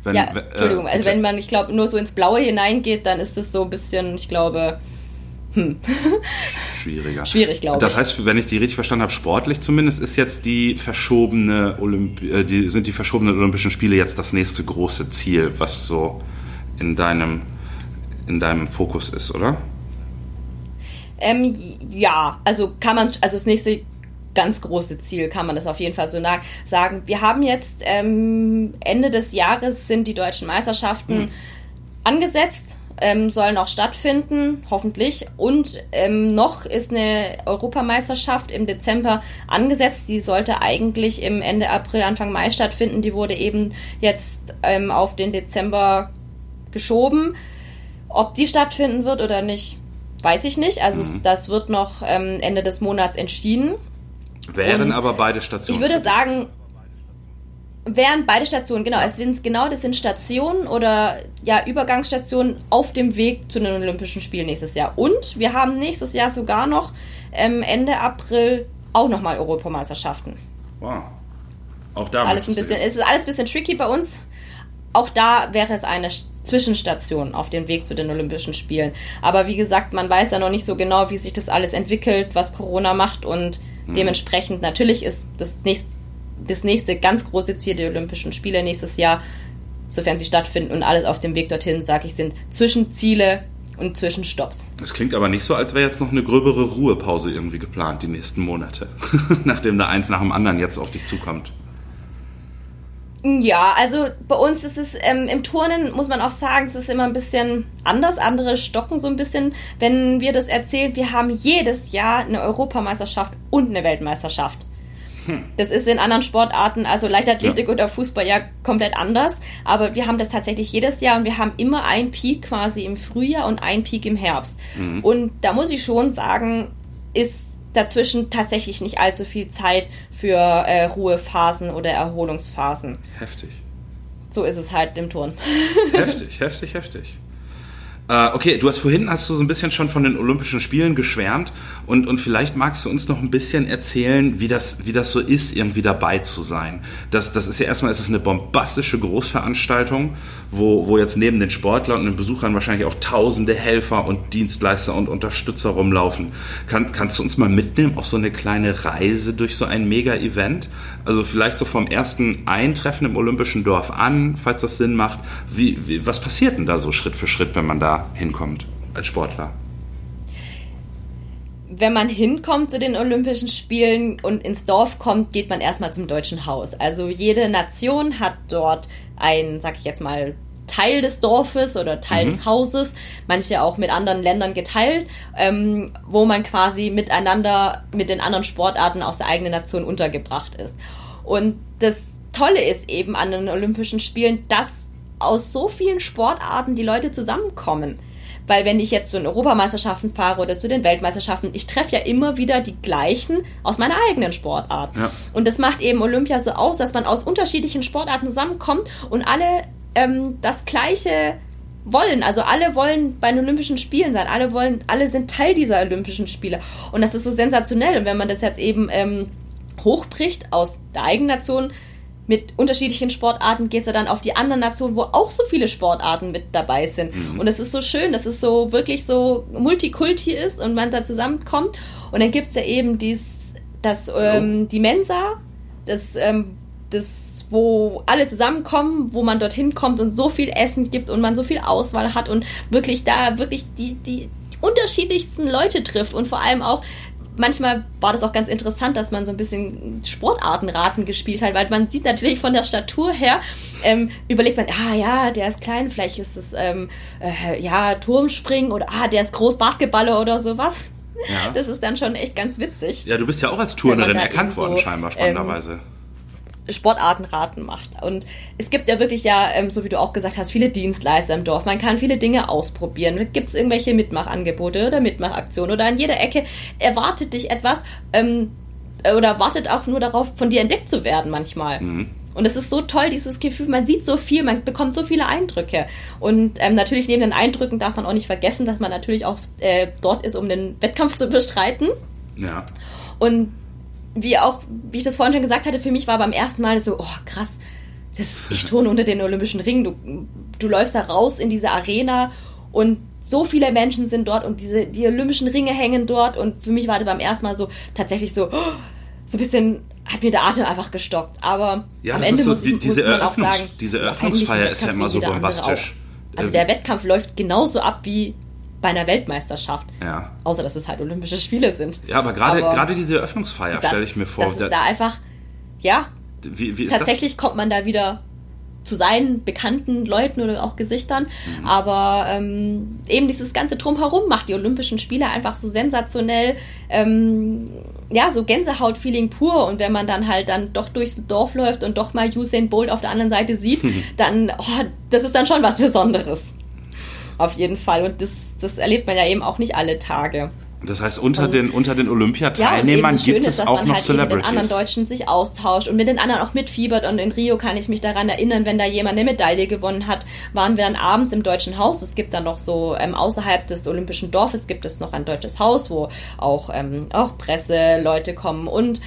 Entschuldigung, also wenn man, ich glaube, nur so ins Blaue hineingeht, dann ist das so ein bisschen, ich glaube... Schwierig, glaube ich. Das heißt, wenn ich die richtig verstanden habe, sportlich zumindest, ist jetzt die verschobenen Olympischen Spiele jetzt das nächste große Ziel, was so in deinem Fokus ist, oder? Das nächste ganz große Ziel, kann man das auf jeden Fall so sagen. Wir haben jetzt Ende des Jahres sind die deutschen Meisterschaften angesetzt. Sollen auch stattfinden, hoffentlich. Und noch ist eine Europameisterschaft im Dezember angesetzt. Die sollte eigentlich im Ende April, Anfang Mai stattfinden. Die wurde eben jetzt auf den Dezember geschoben. Ob die stattfinden wird oder nicht, weiß ich nicht. Also das wird noch Ende des Monats entschieden. Wären aber beide Stationen. Ich würde sagen, wären beide Stationen, genau. Es sind genau, das sind Stationen oder ja Übergangsstationen auf dem Weg zu den Olympischen Spielen nächstes Jahr. Und wir haben nächstes Jahr sogar noch Ende April auch nochmal Europameisterschaften. Wow. Auch da alles ein bisschen, es ist alles ein bisschen tricky bei uns. Auch da wäre es eine Zwischenstation auf dem Weg zu den Olympischen Spielen. Aber wie gesagt, man weiß ja noch nicht so genau, wie sich das alles entwickelt, was Corona macht und dementsprechend natürlich ist das nächste ganz große Ziel der Olympischen Spiele nächstes Jahr, sofern sie stattfinden und alles auf dem Weg dorthin, sage ich, sind Zwischenziele und Zwischenstopps. Das klingt aber nicht so, als wäre jetzt noch eine gröbere Ruhepause irgendwie geplant die nächsten Monate, nachdem da eins nach dem anderen jetzt auf dich zukommt. Ja, also bei uns ist es, im Turnen muss man auch sagen, es ist immer ein bisschen anders. Andere stocken so ein bisschen, wenn wir das erzählen. Wir haben jedes Jahr eine Europameisterschaft und eine Weltmeisterschaft. Das ist in anderen Sportarten, also Leichtathletik oder Fußball ja komplett anders. Aber wir haben das tatsächlich jedes Jahr und wir haben immer einen Peak quasi im Frühjahr und einen Peak im Herbst. Mhm. Und da muss ich schon sagen, ist dazwischen tatsächlich nicht allzu viel Zeit für Ruhephasen oder Erholungsphasen. Heftig. So ist es halt im Turn. Heftig. Okay, du hast du so ein bisschen schon von den Olympischen Spielen geschwärmt und vielleicht magst du uns noch ein bisschen erzählen, wie das so ist, irgendwie dabei zu sein. Das ist ja erstmal, es ist eine bombastische Großveranstaltung, wo jetzt neben den Sportlern und den Besuchern wahrscheinlich auch tausende Helfer und Dienstleister und Unterstützer rumlaufen. Kannst du uns mal mitnehmen auf so eine kleine Reise durch so ein Mega-Event? Also vielleicht so vom ersten Eintreffen im Olympischen Dorf an, falls das Sinn macht. Was passiert denn da so Schritt für Schritt, wenn man da hinkommt als Sportler? Wenn man hinkommt zu den Olympischen Spielen und ins Dorf kommt, geht man erstmal zum Deutschen Haus. Also jede Nation hat dort einen, sag ich jetzt mal, Teil des Dorfes oder Teil des Hauses, manche auch mit anderen Ländern geteilt, wo man quasi miteinander mit den anderen Sportarten aus der eigenen Nation untergebracht ist. Und das Tolle ist eben an den Olympischen Spielen, dass aus so vielen Sportarten die Leute zusammenkommen. Weil wenn ich jetzt zu den Europameisterschaften fahre oder zu den Weltmeisterschaften, ich treffe ja immer wieder die gleichen aus meiner eigenen Sportart. Ja. Und das macht eben Olympia so aus, dass man aus unterschiedlichen Sportarten zusammenkommt und alle das Gleiche wollen. Also alle wollen bei den Olympischen Spielen sein. Alle sind Teil dieser Olympischen Spiele. Und das ist so sensationell. Und wenn man das jetzt eben hochbricht aus der eigenen Nation, mit unterschiedlichen Sportarten geht es ja dann auf die anderen Nationen, wo auch so viele Sportarten mit dabei sind. Und es ist so schön, dass es so wirklich so Multikulti ist und man da zusammenkommt. Und dann gibt es ja eben die Mensa, das, wo alle zusammenkommen, wo man dorthin kommt und so viel Essen gibt und man so viel Auswahl hat und wirklich da wirklich die unterschiedlichsten Leute trifft und vor allem auch. Manchmal war das auch ganz interessant, dass man so ein bisschen Sportartenraten gespielt hat, weil man sieht natürlich von der Statur her, überlegt man, der ist klein, vielleicht ist es Turmspringen oder der ist groß, Basketballer oder sowas. Ja. Das ist dann schon echt ganz witzig. Ja, du bist ja auch als Turnerin erkannt worden, so, scheinbar spannenderweise. Sportartenraten macht. Und es gibt ja wirklich so wie du auch gesagt hast, viele Dienstleister im Dorf. Man kann viele Dinge ausprobieren. Da gibt es irgendwelche Mitmachangebote oder Mitmachaktionen oder an jeder Ecke erwartet dich etwas oder wartet auch nur darauf, von dir entdeckt zu werden manchmal. Mhm. Und es ist so toll, dieses Gefühl, man sieht so viel, man bekommt so viele Eindrücke. Und natürlich neben den Eindrücken darf man auch nicht vergessen, dass man natürlich auch dort ist, um den Wettkampf zu bestreiten. Ja. Und wie ich das vorhin schon gesagt hatte, für mich war beim ersten Mal so, oh krass, ich turne unter den Olympischen Ringen, du läufst da raus in diese Arena und so viele Menschen sind dort und die Olympischen Ringe hängen dort und für mich war das beim ersten Mal so, tatsächlich so, so ein bisschen hat mir der Atem einfach gestockt, aber ja, am Ende diese Eröffnungsfeier ist ja immer so bombastisch. Also der Wettkampf läuft genauso ab wie bei einer Weltmeisterschaft. Ja. Außer, dass es halt Olympische Spiele sind. Ja, aber gerade diese Eröffnungsfeier stelle ich mir vor. Das ist da einfach, ja, wie ist tatsächlich das? Kommt man da wieder zu seinen bekannten Leuten oder auch Gesichtern. Mhm. Aber eben dieses ganze Drumherum macht die Olympischen Spiele einfach so sensationell, so Gänsehaut-Feeling pur. Und wenn man dann halt dann doch durchs Dorf läuft und doch mal Usain Bolt auf der anderen Seite sieht, dann, das ist dann schon was Besonderes. Auf jeden Fall. Und das erlebt man ja eben auch nicht alle Tage. Das heißt, unter den Olympiateilnehmern gibt es auch noch Celebrities. Ja, und eben das Schöne ist, dass man halt mit den anderen Deutschen sich austauscht und mit den anderen auch mitfiebert. Und in Rio kann ich mich daran erinnern, wenn da jemand eine Medaille gewonnen hat, waren wir dann abends im Deutschen Haus. Es gibt dann noch so, außerhalb des Olympischen Dorfes gibt es noch ein Deutsches Haus, wo auch Presseleute kommen und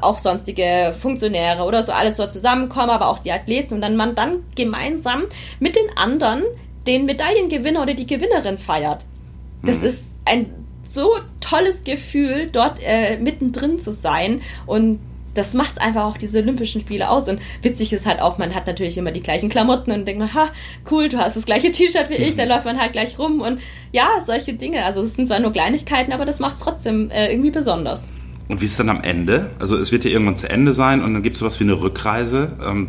auch sonstige Funktionäre oder so alles so zusammenkommen, aber auch die Athleten. Und dann man dann gemeinsam mit den anderen den Medaillengewinner oder die Gewinnerin feiert. Das ist ein so tolles Gefühl, dort mittendrin zu sein, und das macht einfach auch diese Olympischen Spiele aus. Und witzig ist halt auch, man hat natürlich immer die gleichen Klamotten und denkt man, ha, cool, du hast das gleiche T-Shirt wie ich, dann läuft man halt gleich rum und ja, solche Dinge. Also es sind zwar nur Kleinigkeiten, aber das macht es trotzdem irgendwie besonders. Und wie ist es dann am Ende? Also es wird ja irgendwann zu Ende sein und dann gibt es sowas wie eine Rückreise.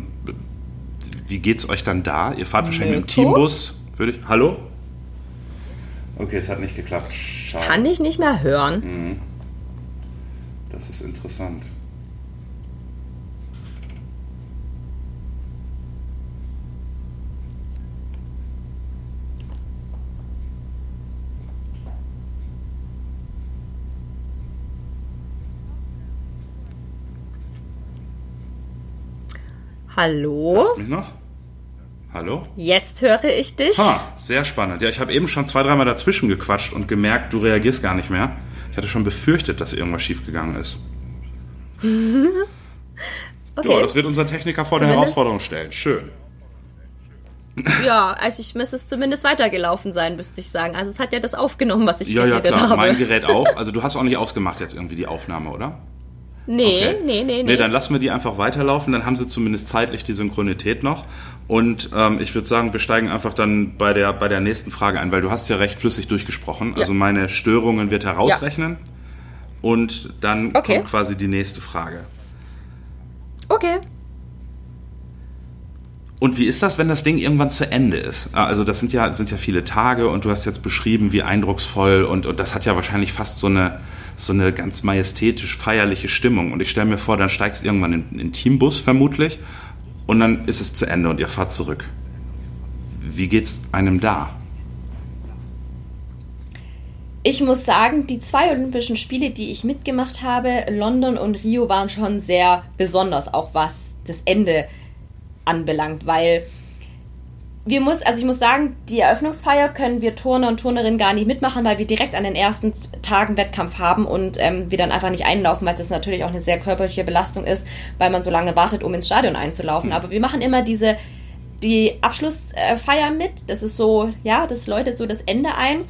Wie geht's euch dann da? Ihr fahrt wahrscheinlich mit dem Teambus. Hallo? Okay, es hat nicht geklappt. Schade. Kann ich nicht mehr hören. Das ist interessant. Hallo? Hörst du mich noch? Hallo? Jetzt höre ich dich. Sehr spannend. Ja, ich habe eben schon 2-3 Mal dazwischen gequatscht und gemerkt, du reagierst gar nicht mehr. Ich hatte schon befürchtet, dass irgendwas schiefgegangen ist. Okay. Ja, das wird unser Techniker vor der Herausforderung stellen. Schön. Ja, also ich müsste es zumindest weitergelaufen sein, müsste ich sagen. Also es hat ja das aufgenommen, was ich geredet habe. Ja, klar, mein Gerät auch. Also du hast auch nicht ausgemacht jetzt irgendwie die Aufnahme, oder? Nee, dann lassen wir die einfach weiterlaufen, dann haben sie zumindest zeitlich die Synchronität noch. Und ich würde sagen, wir steigen einfach dann bei der nächsten Frage ein, weil du hast ja recht flüssig durchgesprochen. Ja. Also meine Störungen wird herausrechnen und dann kommt quasi die nächste Frage. Okay. Und wie ist das, wenn das Ding irgendwann zu Ende ist? Also das sind ja viele Tage und du hast jetzt beschrieben, wie eindrucksvoll und das hat ja wahrscheinlich fast so eine ganz majestätisch feierliche Stimmung. Und ich stelle mir vor, dann steigst du irgendwann in den Teambus vermutlich und dann ist es zu Ende und ihr fahrt zurück. Wie geht's einem da? Ich muss sagen, die 2 Olympischen Spiele, die ich mitgemacht habe, London und Rio, waren schon sehr besonders, auch was das Ende anbelangt, weil ich muss sagen, die Eröffnungsfeier können wir Turner und Turnerinnen gar nicht mitmachen, weil wir direkt an den ersten Tagen Wettkampf haben und wir dann einfach nicht einlaufen, weil das natürlich auch eine sehr körperliche Belastung ist, weil man so lange wartet, um ins Stadion einzulaufen. Aber wir machen immer die Abschlussfeier mit. Das ist so, ja, das läutet so das Ende ein.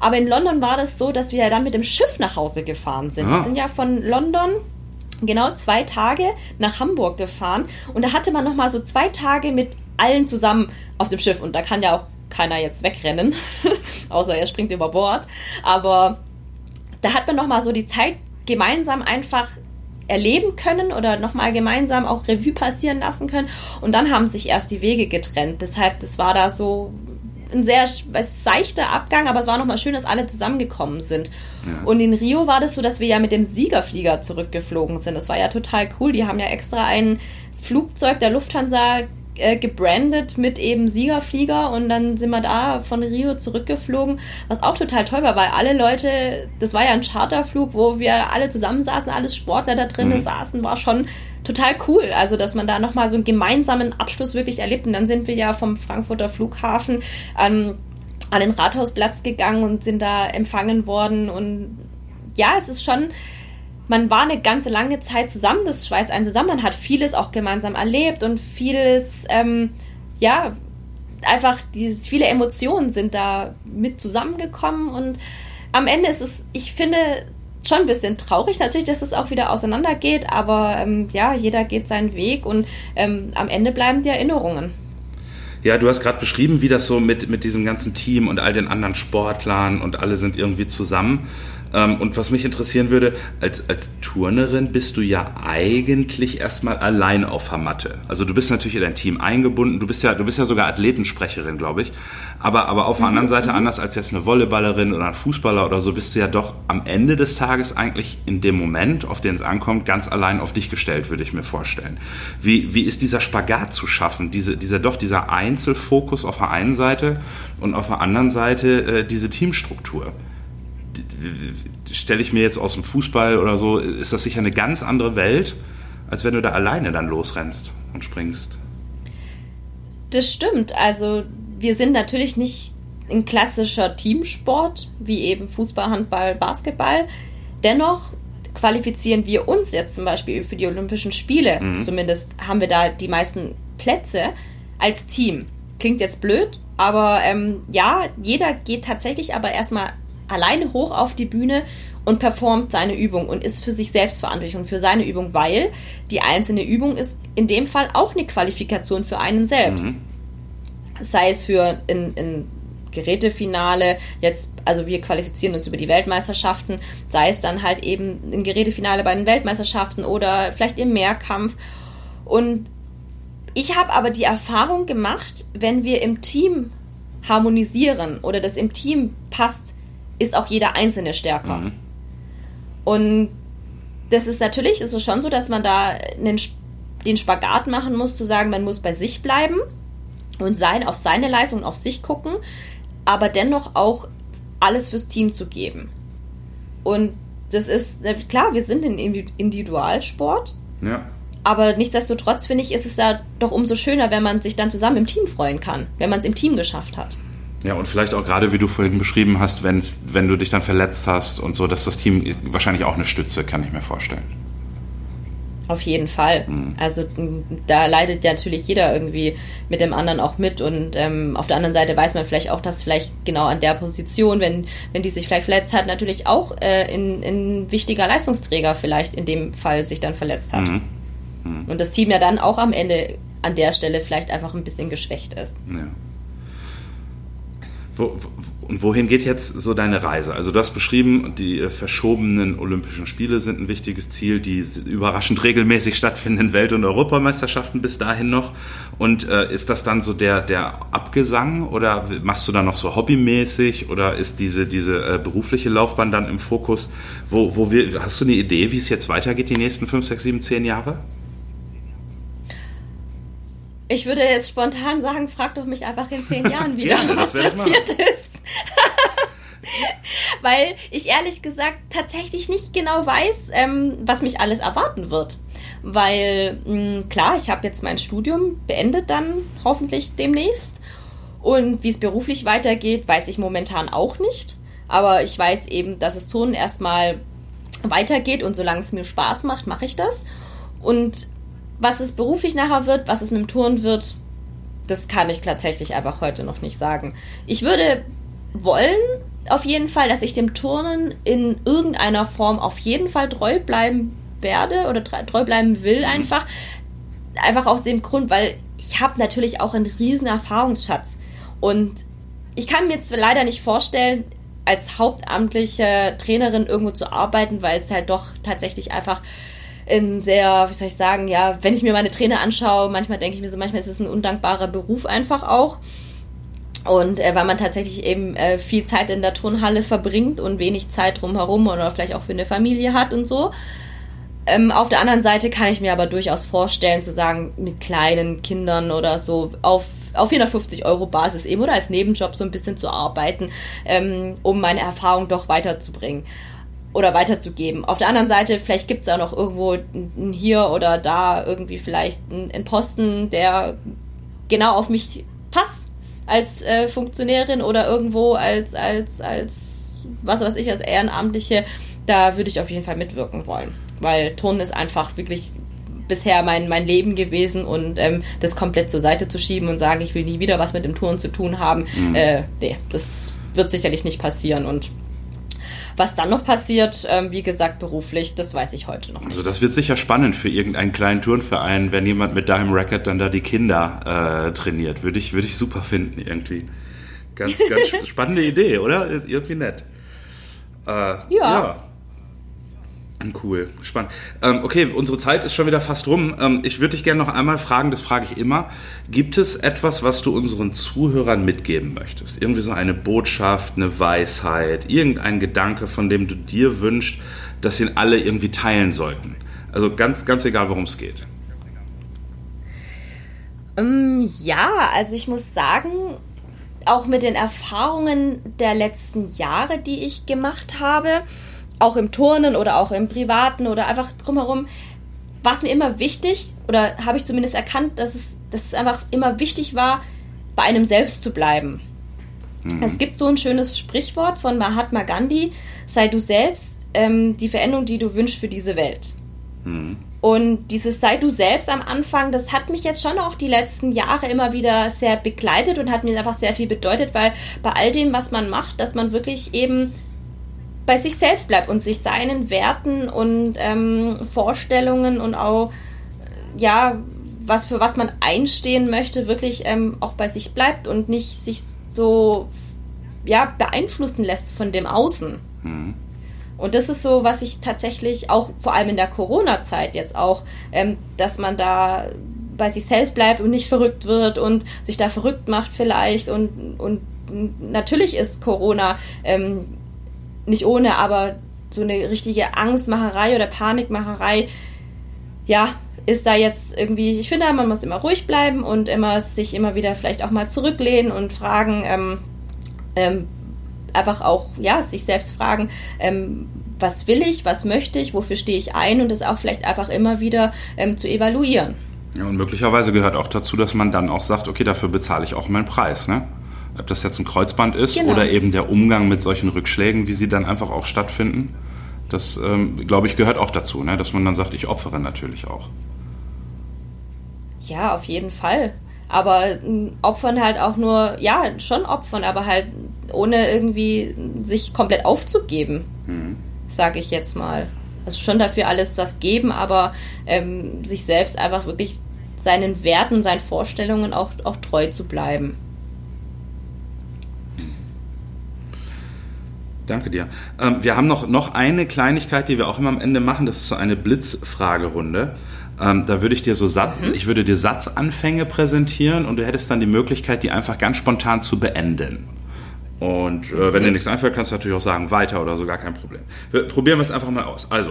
Aber in London war das so, dass wir dann mit dem Schiff nach Hause gefahren sind. Wir sind ja von London genau 2 Tage nach Hamburg gefahren und da hatte man nochmal so 2 Tage mit allen zusammen auf dem Schiff und da kann ja auch keiner jetzt wegrennen, außer er springt über Bord, aber da hat man nochmal so die Zeit gemeinsam einfach erleben können oder nochmal gemeinsam auch Revue passieren lassen können und dann haben sich erst die Wege getrennt, deshalb das war da so ein sehr seichter Abgang, aber es war nochmal schön, dass alle zusammengekommen sind. Ja. Und in Rio war das so, dass wir ja mit dem Siegerflieger zurückgeflogen sind. Das war ja total cool. Die haben ja extra ein Flugzeug der Lufthansa gebrandet mit eben Siegerflieger und dann sind wir da von Rio zurückgeflogen, was auch total toll war, weil alle Leute, das war ja ein Charterflug, wo wir alle zusammensaßen, alles Sportler da drin saßen, war schon total cool, also dass man da nochmal so einen gemeinsamen Abschluss wirklich erlebt und dann sind wir ja vom Frankfurter Flughafen an den Rathausplatz gegangen und sind da empfangen worden und ja, es ist schon... Man war eine ganze lange Zeit zusammen, das schweißt einen zusammen, man hat vieles auch gemeinsam erlebt und vieles, einfach viele Emotionen sind da mit zusammengekommen und am Ende ist es, ich finde, schon ein bisschen traurig natürlich, dass es auch wieder auseinandergeht, aber jeder geht seinen Weg und am Ende bleiben die Erinnerungen. Ja, du hast gerade beschrieben, wie das so mit diesem ganzen Team und all den anderen Sportlern und alle sind irgendwie zusammen. Und was mich interessieren würde, als Turnerin bist du ja eigentlich erstmal allein auf der Matte. Also du bist natürlich in dein Team eingebunden, du bist ja sogar Athletensprecherin, glaube ich. Aber auf der anderen Seite, anders als jetzt eine Volleyballerin oder ein Fußballer oder so, bist du ja doch am Ende des Tages eigentlich in dem Moment, auf den es ankommt, ganz allein auf dich gestellt, würde ich mir vorstellen. Wie ist dieser Spagat zu schaffen? Dieser Einzelfokus auf der einen Seite und auf der anderen Seite diese Teamstruktur. stelle ich mir jetzt aus dem Fußball oder so, ist das sicher eine ganz andere Welt, als wenn du da alleine dann losrennst und springst. Das stimmt. Also wir sind natürlich nicht ein klassischer Teamsport, wie eben Fußball, Handball, Basketball. Dennoch qualifizieren wir uns jetzt zum Beispiel für die Olympischen Spiele. Mhm. Zumindest haben wir da die meisten Plätze als Team. Klingt jetzt blöd, aber ja, jeder geht tatsächlich aber erstmal alleine hoch auf die Bühne und performt seine Übung und ist für sich selbst verantwortlich und für seine Übung, weil die einzelne Übung ist in dem Fall auch eine Qualifikation für einen selbst. Mhm. Sei es für ein Gerätefinale, jetzt, also wir qualifizieren uns über die Weltmeisterschaften, sei es dann halt eben ein Gerätefinale bei den Weltmeisterschaften oder vielleicht im Mehrkampf. Und ich habe aber die Erfahrung gemacht, wenn wir im Team harmonisieren oder das im Team passt, ist auch jeder Einzelne stärker. Mhm. Und das ist natürlich, ist es schon so, dass man da den Spagat machen muss, zu sagen, man muss bei sich bleiben und auf seine Leistung und auf sich gucken, aber dennoch auch alles fürs Team zu geben. Und das ist, klar, wir sind ein Individualsport, ja. Aber nichtsdestotrotz, finde ich, ist es ja doch umso schöner, wenn man sich dann zusammen im Team freuen kann, wenn man es im Team geschafft hat. Ja, und vielleicht auch gerade, wie du vorhin beschrieben hast, wenn du dich dann verletzt hast und so, dass das Team wahrscheinlich auch eine Stütze, kann ich mir vorstellen. Auf jeden Fall. Mhm. Also da leidet ja natürlich jeder irgendwie mit dem anderen auch mit und auf der anderen Seite weiß man vielleicht auch, dass vielleicht genau an der Position, wenn die sich vielleicht verletzt hat, natürlich auch ein wichtiger Leistungsträger vielleicht in dem Fall sich dann verletzt hat. Mhm. Mhm. Und das Team ja dann auch am Ende an der Stelle vielleicht einfach ein bisschen geschwächt ist. Ja. Und wohin geht jetzt so deine Reise? Also du hast beschrieben, die verschobenen Olympischen Spiele sind ein wichtiges Ziel, die überraschend regelmäßig stattfindenden Welt- und Europameisterschaften bis dahin noch. Und ist das dann so der Abgesang oder machst du dann noch so hobbymäßig oder ist diese berufliche Laufbahn dann im Fokus? Hast du eine Idee, wie es jetzt weitergeht die nächsten 5, 6, 7, 10 Jahre? Ich würde jetzt spontan sagen, frag doch mich einfach in 10 Jahren wieder, gerne, was passiert ist. Weil ich ehrlich gesagt tatsächlich nicht genau weiß, was mich alles erwarten wird. Weil, klar, ich habe jetzt mein Studium beendet dann hoffentlich demnächst. Und wie es beruflich weitergeht, weiß ich momentan auch nicht. Aber ich weiß eben, dass es schon erstmal weitergeht und solange es mir Spaß macht, mache ich das. Und was es beruflich nachher wird, was es mit dem Turnen wird, das kann ich tatsächlich einfach heute noch nicht sagen. Ich würde wollen, auf jeden Fall, dass ich dem Turnen in irgendeiner Form auf jeden Fall treu bleiben werde oder treu bleiben will einfach. Einfach aus dem Grund, weil ich habe natürlich auch einen riesen Erfahrungsschatz. Und ich kann mir jetzt leider nicht vorstellen, als hauptamtliche Trainerin irgendwo zu arbeiten, weil es halt doch tatsächlich einfach in sehr, wie soll ich sagen, ja, wenn ich mir meine Trainer anschaue, manchmal denke ich mir so, manchmal ist es ein undankbarer Beruf einfach auch. Und weil man tatsächlich eben viel Zeit in der Turnhalle verbringt und wenig Zeit drumherum oder vielleicht auch für eine Familie hat und so. Auf der anderen Seite kann ich mir aber durchaus vorstellen, zu sagen, mit kleinen Kindern oder so auf 450 € Basis eben oder als Nebenjob so ein bisschen zu arbeiten, um meine Erfahrung doch weiterzubringen. Oder weiterzugeben. Auf der anderen Seite, vielleicht gibt es auch noch irgendwo hier oder da irgendwie vielleicht einen Posten, der genau auf mich passt als Funktionärin oder irgendwo als was weiß ich, als Ehrenamtliche. Da würde ich auf jeden Fall mitwirken wollen. Weil Turnen ist einfach wirklich bisher mein Leben gewesen und das komplett zur Seite zu schieben und sagen, ich will nie wieder was mit dem Turnen zu tun haben, nee, das wird sicherlich nicht passieren. Und was dann noch passiert, wie gesagt, beruflich, das weiß ich heute noch nicht. Also das wird sicher spannend für irgendeinen kleinen Turnverein, wenn jemand mit deinem Racket dann da die Kinder trainiert. Würde ich super finden irgendwie. Ganz, ganz spannende Idee, oder? Ist irgendwie nett. Ja. Cool, spannend. Okay, unsere Zeit ist schon wieder fast rum. Ich würde dich gerne noch einmal fragen, das frage ich immer. Gibt es etwas, was du unseren Zuhörern mitgeben möchtest? Irgendwie so eine Botschaft, eine Weisheit, irgendein Gedanke, von dem du dir wünschst, dass ihn alle irgendwie teilen sollten? Also ganz, ganz egal, worum es geht. Ja, also ich muss sagen, auch mit den Erfahrungen der letzten Jahre, die ich gemacht habe, auch im Turnen oder auch im Privaten oder einfach drumherum, war es mir immer wichtig, oder habe ich zumindest erkannt, dass es einfach immer wichtig war, bei einem selbst zu bleiben. Mhm. Es gibt so ein schönes Sprichwort von Mahatma Gandhi: Sei du selbst, die Veränderung, die du wünschst für diese Welt. Mhm. Und dieses Sei du selbst am Anfang, das hat mich jetzt schon auch die letzten Jahre immer wieder sehr begleitet und hat mir einfach sehr viel bedeutet, weil bei all dem, was man macht, dass man wirklich eben bei sich selbst bleibt und sich seinen Werten und Vorstellungen und auch, ja, für was man einstehen möchte, wirklich auch bei sich bleibt und nicht sich so, ja, beeinflussen lässt von dem Außen. Mhm. Und das ist so, was ich tatsächlich auch, vor allem in der Corona-Zeit jetzt auch, dass man da bei sich selbst bleibt und nicht verrückt wird und sich da verrückt macht vielleicht. Und natürlich ist Corona nicht ohne, aber so eine richtige Angstmacherei oder Panikmacherei, ja, ist da jetzt irgendwie, ich finde, man muss immer ruhig bleiben und sich immer wieder vielleicht auch mal zurücklehnen und fragen, einfach auch, ja, sich selbst fragen, was will ich, was möchte ich, wofür stehe ich ein, und das auch vielleicht einfach immer wieder zu evaluieren. Ja, und möglicherweise gehört auch dazu, dass man dann auch sagt, okay, dafür bezahle ich auch meinen Preis, ne? Ob das jetzt ein Kreuzband ist, genau, oder eben der Umgang mit solchen Rückschlägen, wie sie dann einfach auch stattfinden, das, glaube ich, gehört auch dazu, ne? Dass man dann sagt, ich opfere natürlich auch. Ja, auf jeden Fall. Aber opfern halt auch nur, ja, schon opfern, aber halt ohne irgendwie sich komplett aufzugeben, sage ich jetzt mal. Also schon dafür alles was geben, aber sich selbst einfach wirklich seinen Werten, seinen Vorstellungen auch treu zu bleiben. Danke dir. Wir haben noch eine Kleinigkeit, die wir auch immer am Ende machen. Das ist so eine Blitzfragerunde. Da würde ich dir dir Satzanfänge präsentieren und du hättest dann die Möglichkeit, die einfach ganz spontan zu beenden. Und wenn dir nichts einfällt, kannst du natürlich auch sagen, weiter oder so, gar kein Problem. Probieren wir es einfach mal aus. Also,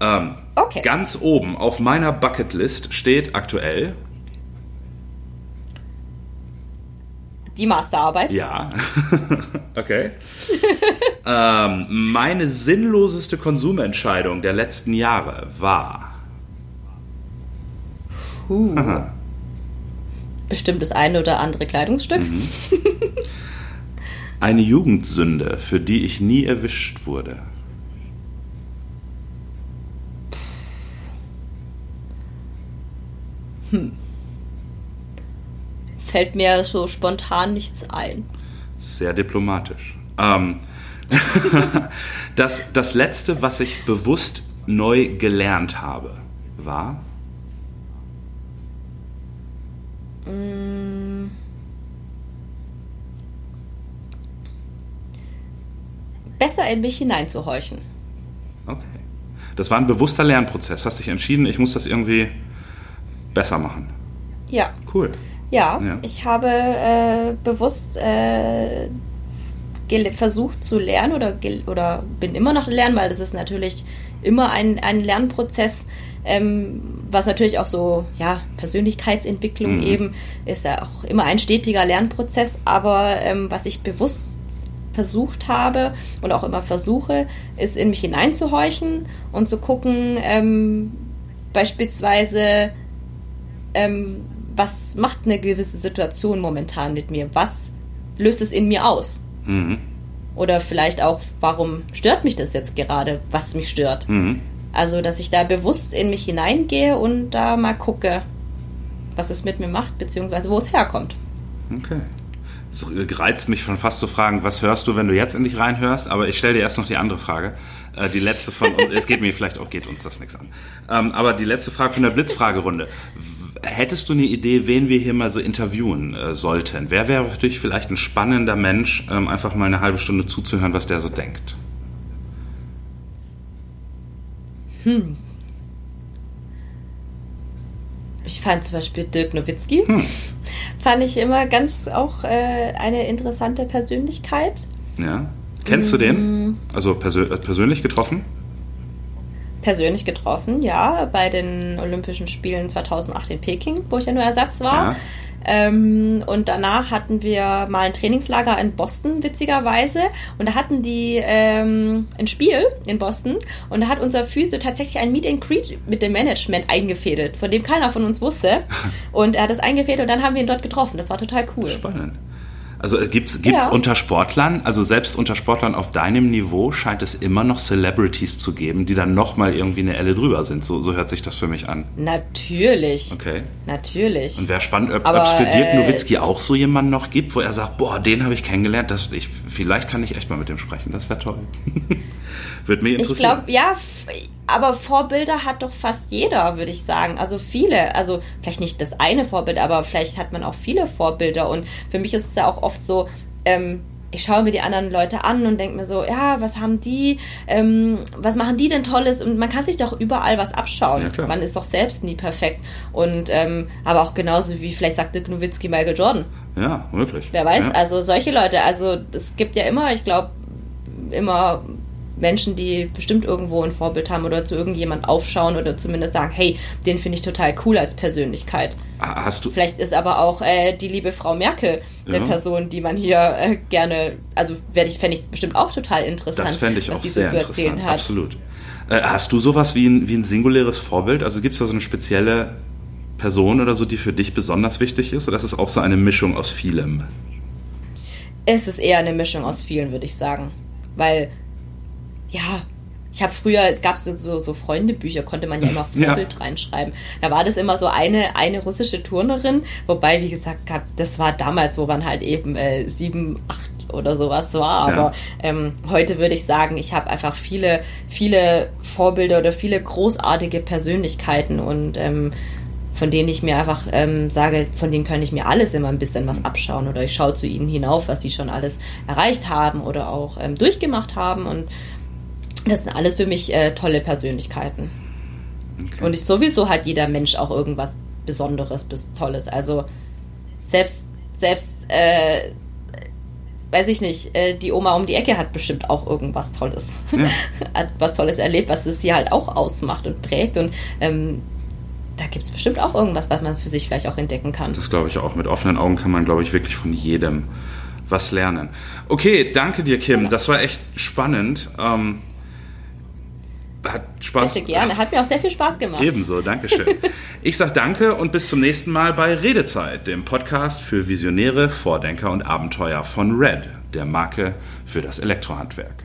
okay. Ganz oben auf meiner Bucketlist steht aktuell die Masterarbeit. Ja, okay. Meine sinnloseste Konsumentscheidung der letzten Jahre war... Bestimmt das eine oder andere Kleidungsstück. Mhm. Eine Jugendsünde, für die ich nie erwischt wurde. Fällt mir so spontan nichts ein. Sehr diplomatisch. Das Letzte, was ich bewusst neu gelernt habe, war... besser in mich hineinzuhorchen. Okay. Das war ein bewusster Lernprozess. Hast dich entschieden, ich muss das irgendwie besser machen. Ja. Cool. Ja. Ich habe bewusst versucht zu lernen oder bin immer noch lernen, weil das ist natürlich immer ein Lernprozess, was natürlich auch so, ja, Persönlichkeitsentwicklung eben, ist ja auch immer ein stetiger Lernprozess, aber was ich bewusst versucht habe und auch immer versuche, ist, in mich hineinzuhorchen und zu gucken, beispielsweise, was macht eine gewisse Situation momentan mit mir? Was löst es in mir aus? Mhm. Oder vielleicht auch, warum stört mich das jetzt gerade, was mich stört? Mhm. Also, dass ich da bewusst in mich hineingehe und da mal gucke, was es mit mir macht, beziehungsweise wo es herkommt. Okay. Es reizt mich schon fast zu fragen, was hörst du, wenn du jetzt in dich reinhörst? Aber ich stelle dir erst noch die andere Frage. Die letzte von uns, es geht mir vielleicht auch, geht uns das nichts an. Aber die letzte Frage von der Blitzfragerunde. Hättest du eine Idee, wen wir hier mal so interviewen sollten? Wer wäre natürlich vielleicht ein spannender Mensch, einfach mal eine halbe Stunde zuzuhören, was der so denkt? Ich fand zum Beispiel Dirk Nowitzki, fand ich immer ganz auch eine interessante Persönlichkeit. Ja, kennst du den? Also persönlich getroffen? Persönlich getroffen, ja, bei den Olympischen Spielen 2008 in Peking, wo ich ja nur Ersatz war. Ja. Und danach hatten wir mal ein Trainingslager in Boston, witzigerweise. Und da hatten die ein Spiel in Boston. Und da hat unser Physio tatsächlich ein Meet and Greet mit dem Management eingefädelt, von dem keiner von uns wusste. Und er hat es eingefädelt und dann haben wir ihn dort getroffen. Das war total cool. Spannend. Also gibt's unter Sportlern, also selbst unter Sportlern auf deinem Niveau scheint es immer noch Celebrities zu geben, die dann nochmal irgendwie eine Elle drüber sind. So hört sich das für mich an. Natürlich. Okay. Natürlich. Und wäre spannend, ob es für Dirk Nowitzki auch so jemanden noch gibt, wo er sagt, boah, den habe ich kennengelernt, vielleicht kann ich echt mal mit dem sprechen, das wäre toll. Würde mich interessieren. Ich glaube, ja, aber Vorbilder hat doch fast jeder, würde ich sagen. Also viele, also vielleicht nicht das eine Vorbild, aber vielleicht hat man auch viele Vorbilder. Und für mich ist es ja auch oft so, ich schaue mir die anderen Leute an und denke mir so, ja, was haben die, was machen die denn Tolles? Und man kann sich doch überall was abschauen. Ja, klar. Man ist doch selbst nie perfekt. Und aber auch genauso wie, vielleicht sagte Nowitzki, Michael Jordan. Ja, wirklich. Wer weiß, ja. Also solche Leute. Also es gibt ja immer, ich glaube, immer Menschen, die bestimmt irgendwo ein Vorbild haben oder zu irgendjemand aufschauen oder zumindest sagen, hey, den finde ich total cool als Persönlichkeit. Hast du? Vielleicht ist aber auch die liebe Frau Merkel eine Person, die man hier gerne, also fände ich bestimmt auch total interessant. Das fände ich auch sehr interessant, absolut. Hast du sowas wie ein singuläres Vorbild? Also gibt es da so eine spezielle Person oder so, die für dich besonders wichtig ist? Oder ist es auch so eine Mischung aus vielem? Es ist eher eine Mischung aus vielen, würde ich sagen. Weil ja, ich habe früher, es gab so Freundebücher, konnte man ja immer Vorbild reinschreiben. Da war das immer so eine russische Turnerin, wobei, wie gesagt, das war damals, wo man halt eben 7, 8 oder sowas war. Ja. Aber heute würde ich sagen, ich habe einfach viele, viele Vorbilder oder viele großartige Persönlichkeiten und von denen ich mir einfach sage, von denen kann ich mir alles immer ein bisschen was abschauen oder ich schaue zu ihnen hinauf, was sie schon alles erreicht haben oder auch durchgemacht haben und das sind alles für mich tolle Persönlichkeiten. Okay. Und sowieso hat jeder Mensch auch irgendwas Besonderes, Tolles. Also selbst weiß ich nicht, die Oma um die Ecke hat bestimmt auch irgendwas Tolles. Ja. Hat was Tolles erlebt, was es hier halt auch ausmacht und prägt. Und da gibt es bestimmt auch irgendwas, was man für sich vielleicht auch entdecken kann. Das glaube ich auch. Mit offenen Augen kann man, glaube ich, wirklich von jedem was lernen. Okay, danke dir, Kim. Ja. Das war echt spannend. Hat Spaß. Sehr gerne. Hat mir auch sehr viel Spaß gemacht. Ebenso, Dankeschön. Ich sage danke und bis zum nächsten Mal bei Redezeit, dem Podcast für Visionäre, Vordenker und Abenteuer von Red, der Marke für das Elektrohandwerk.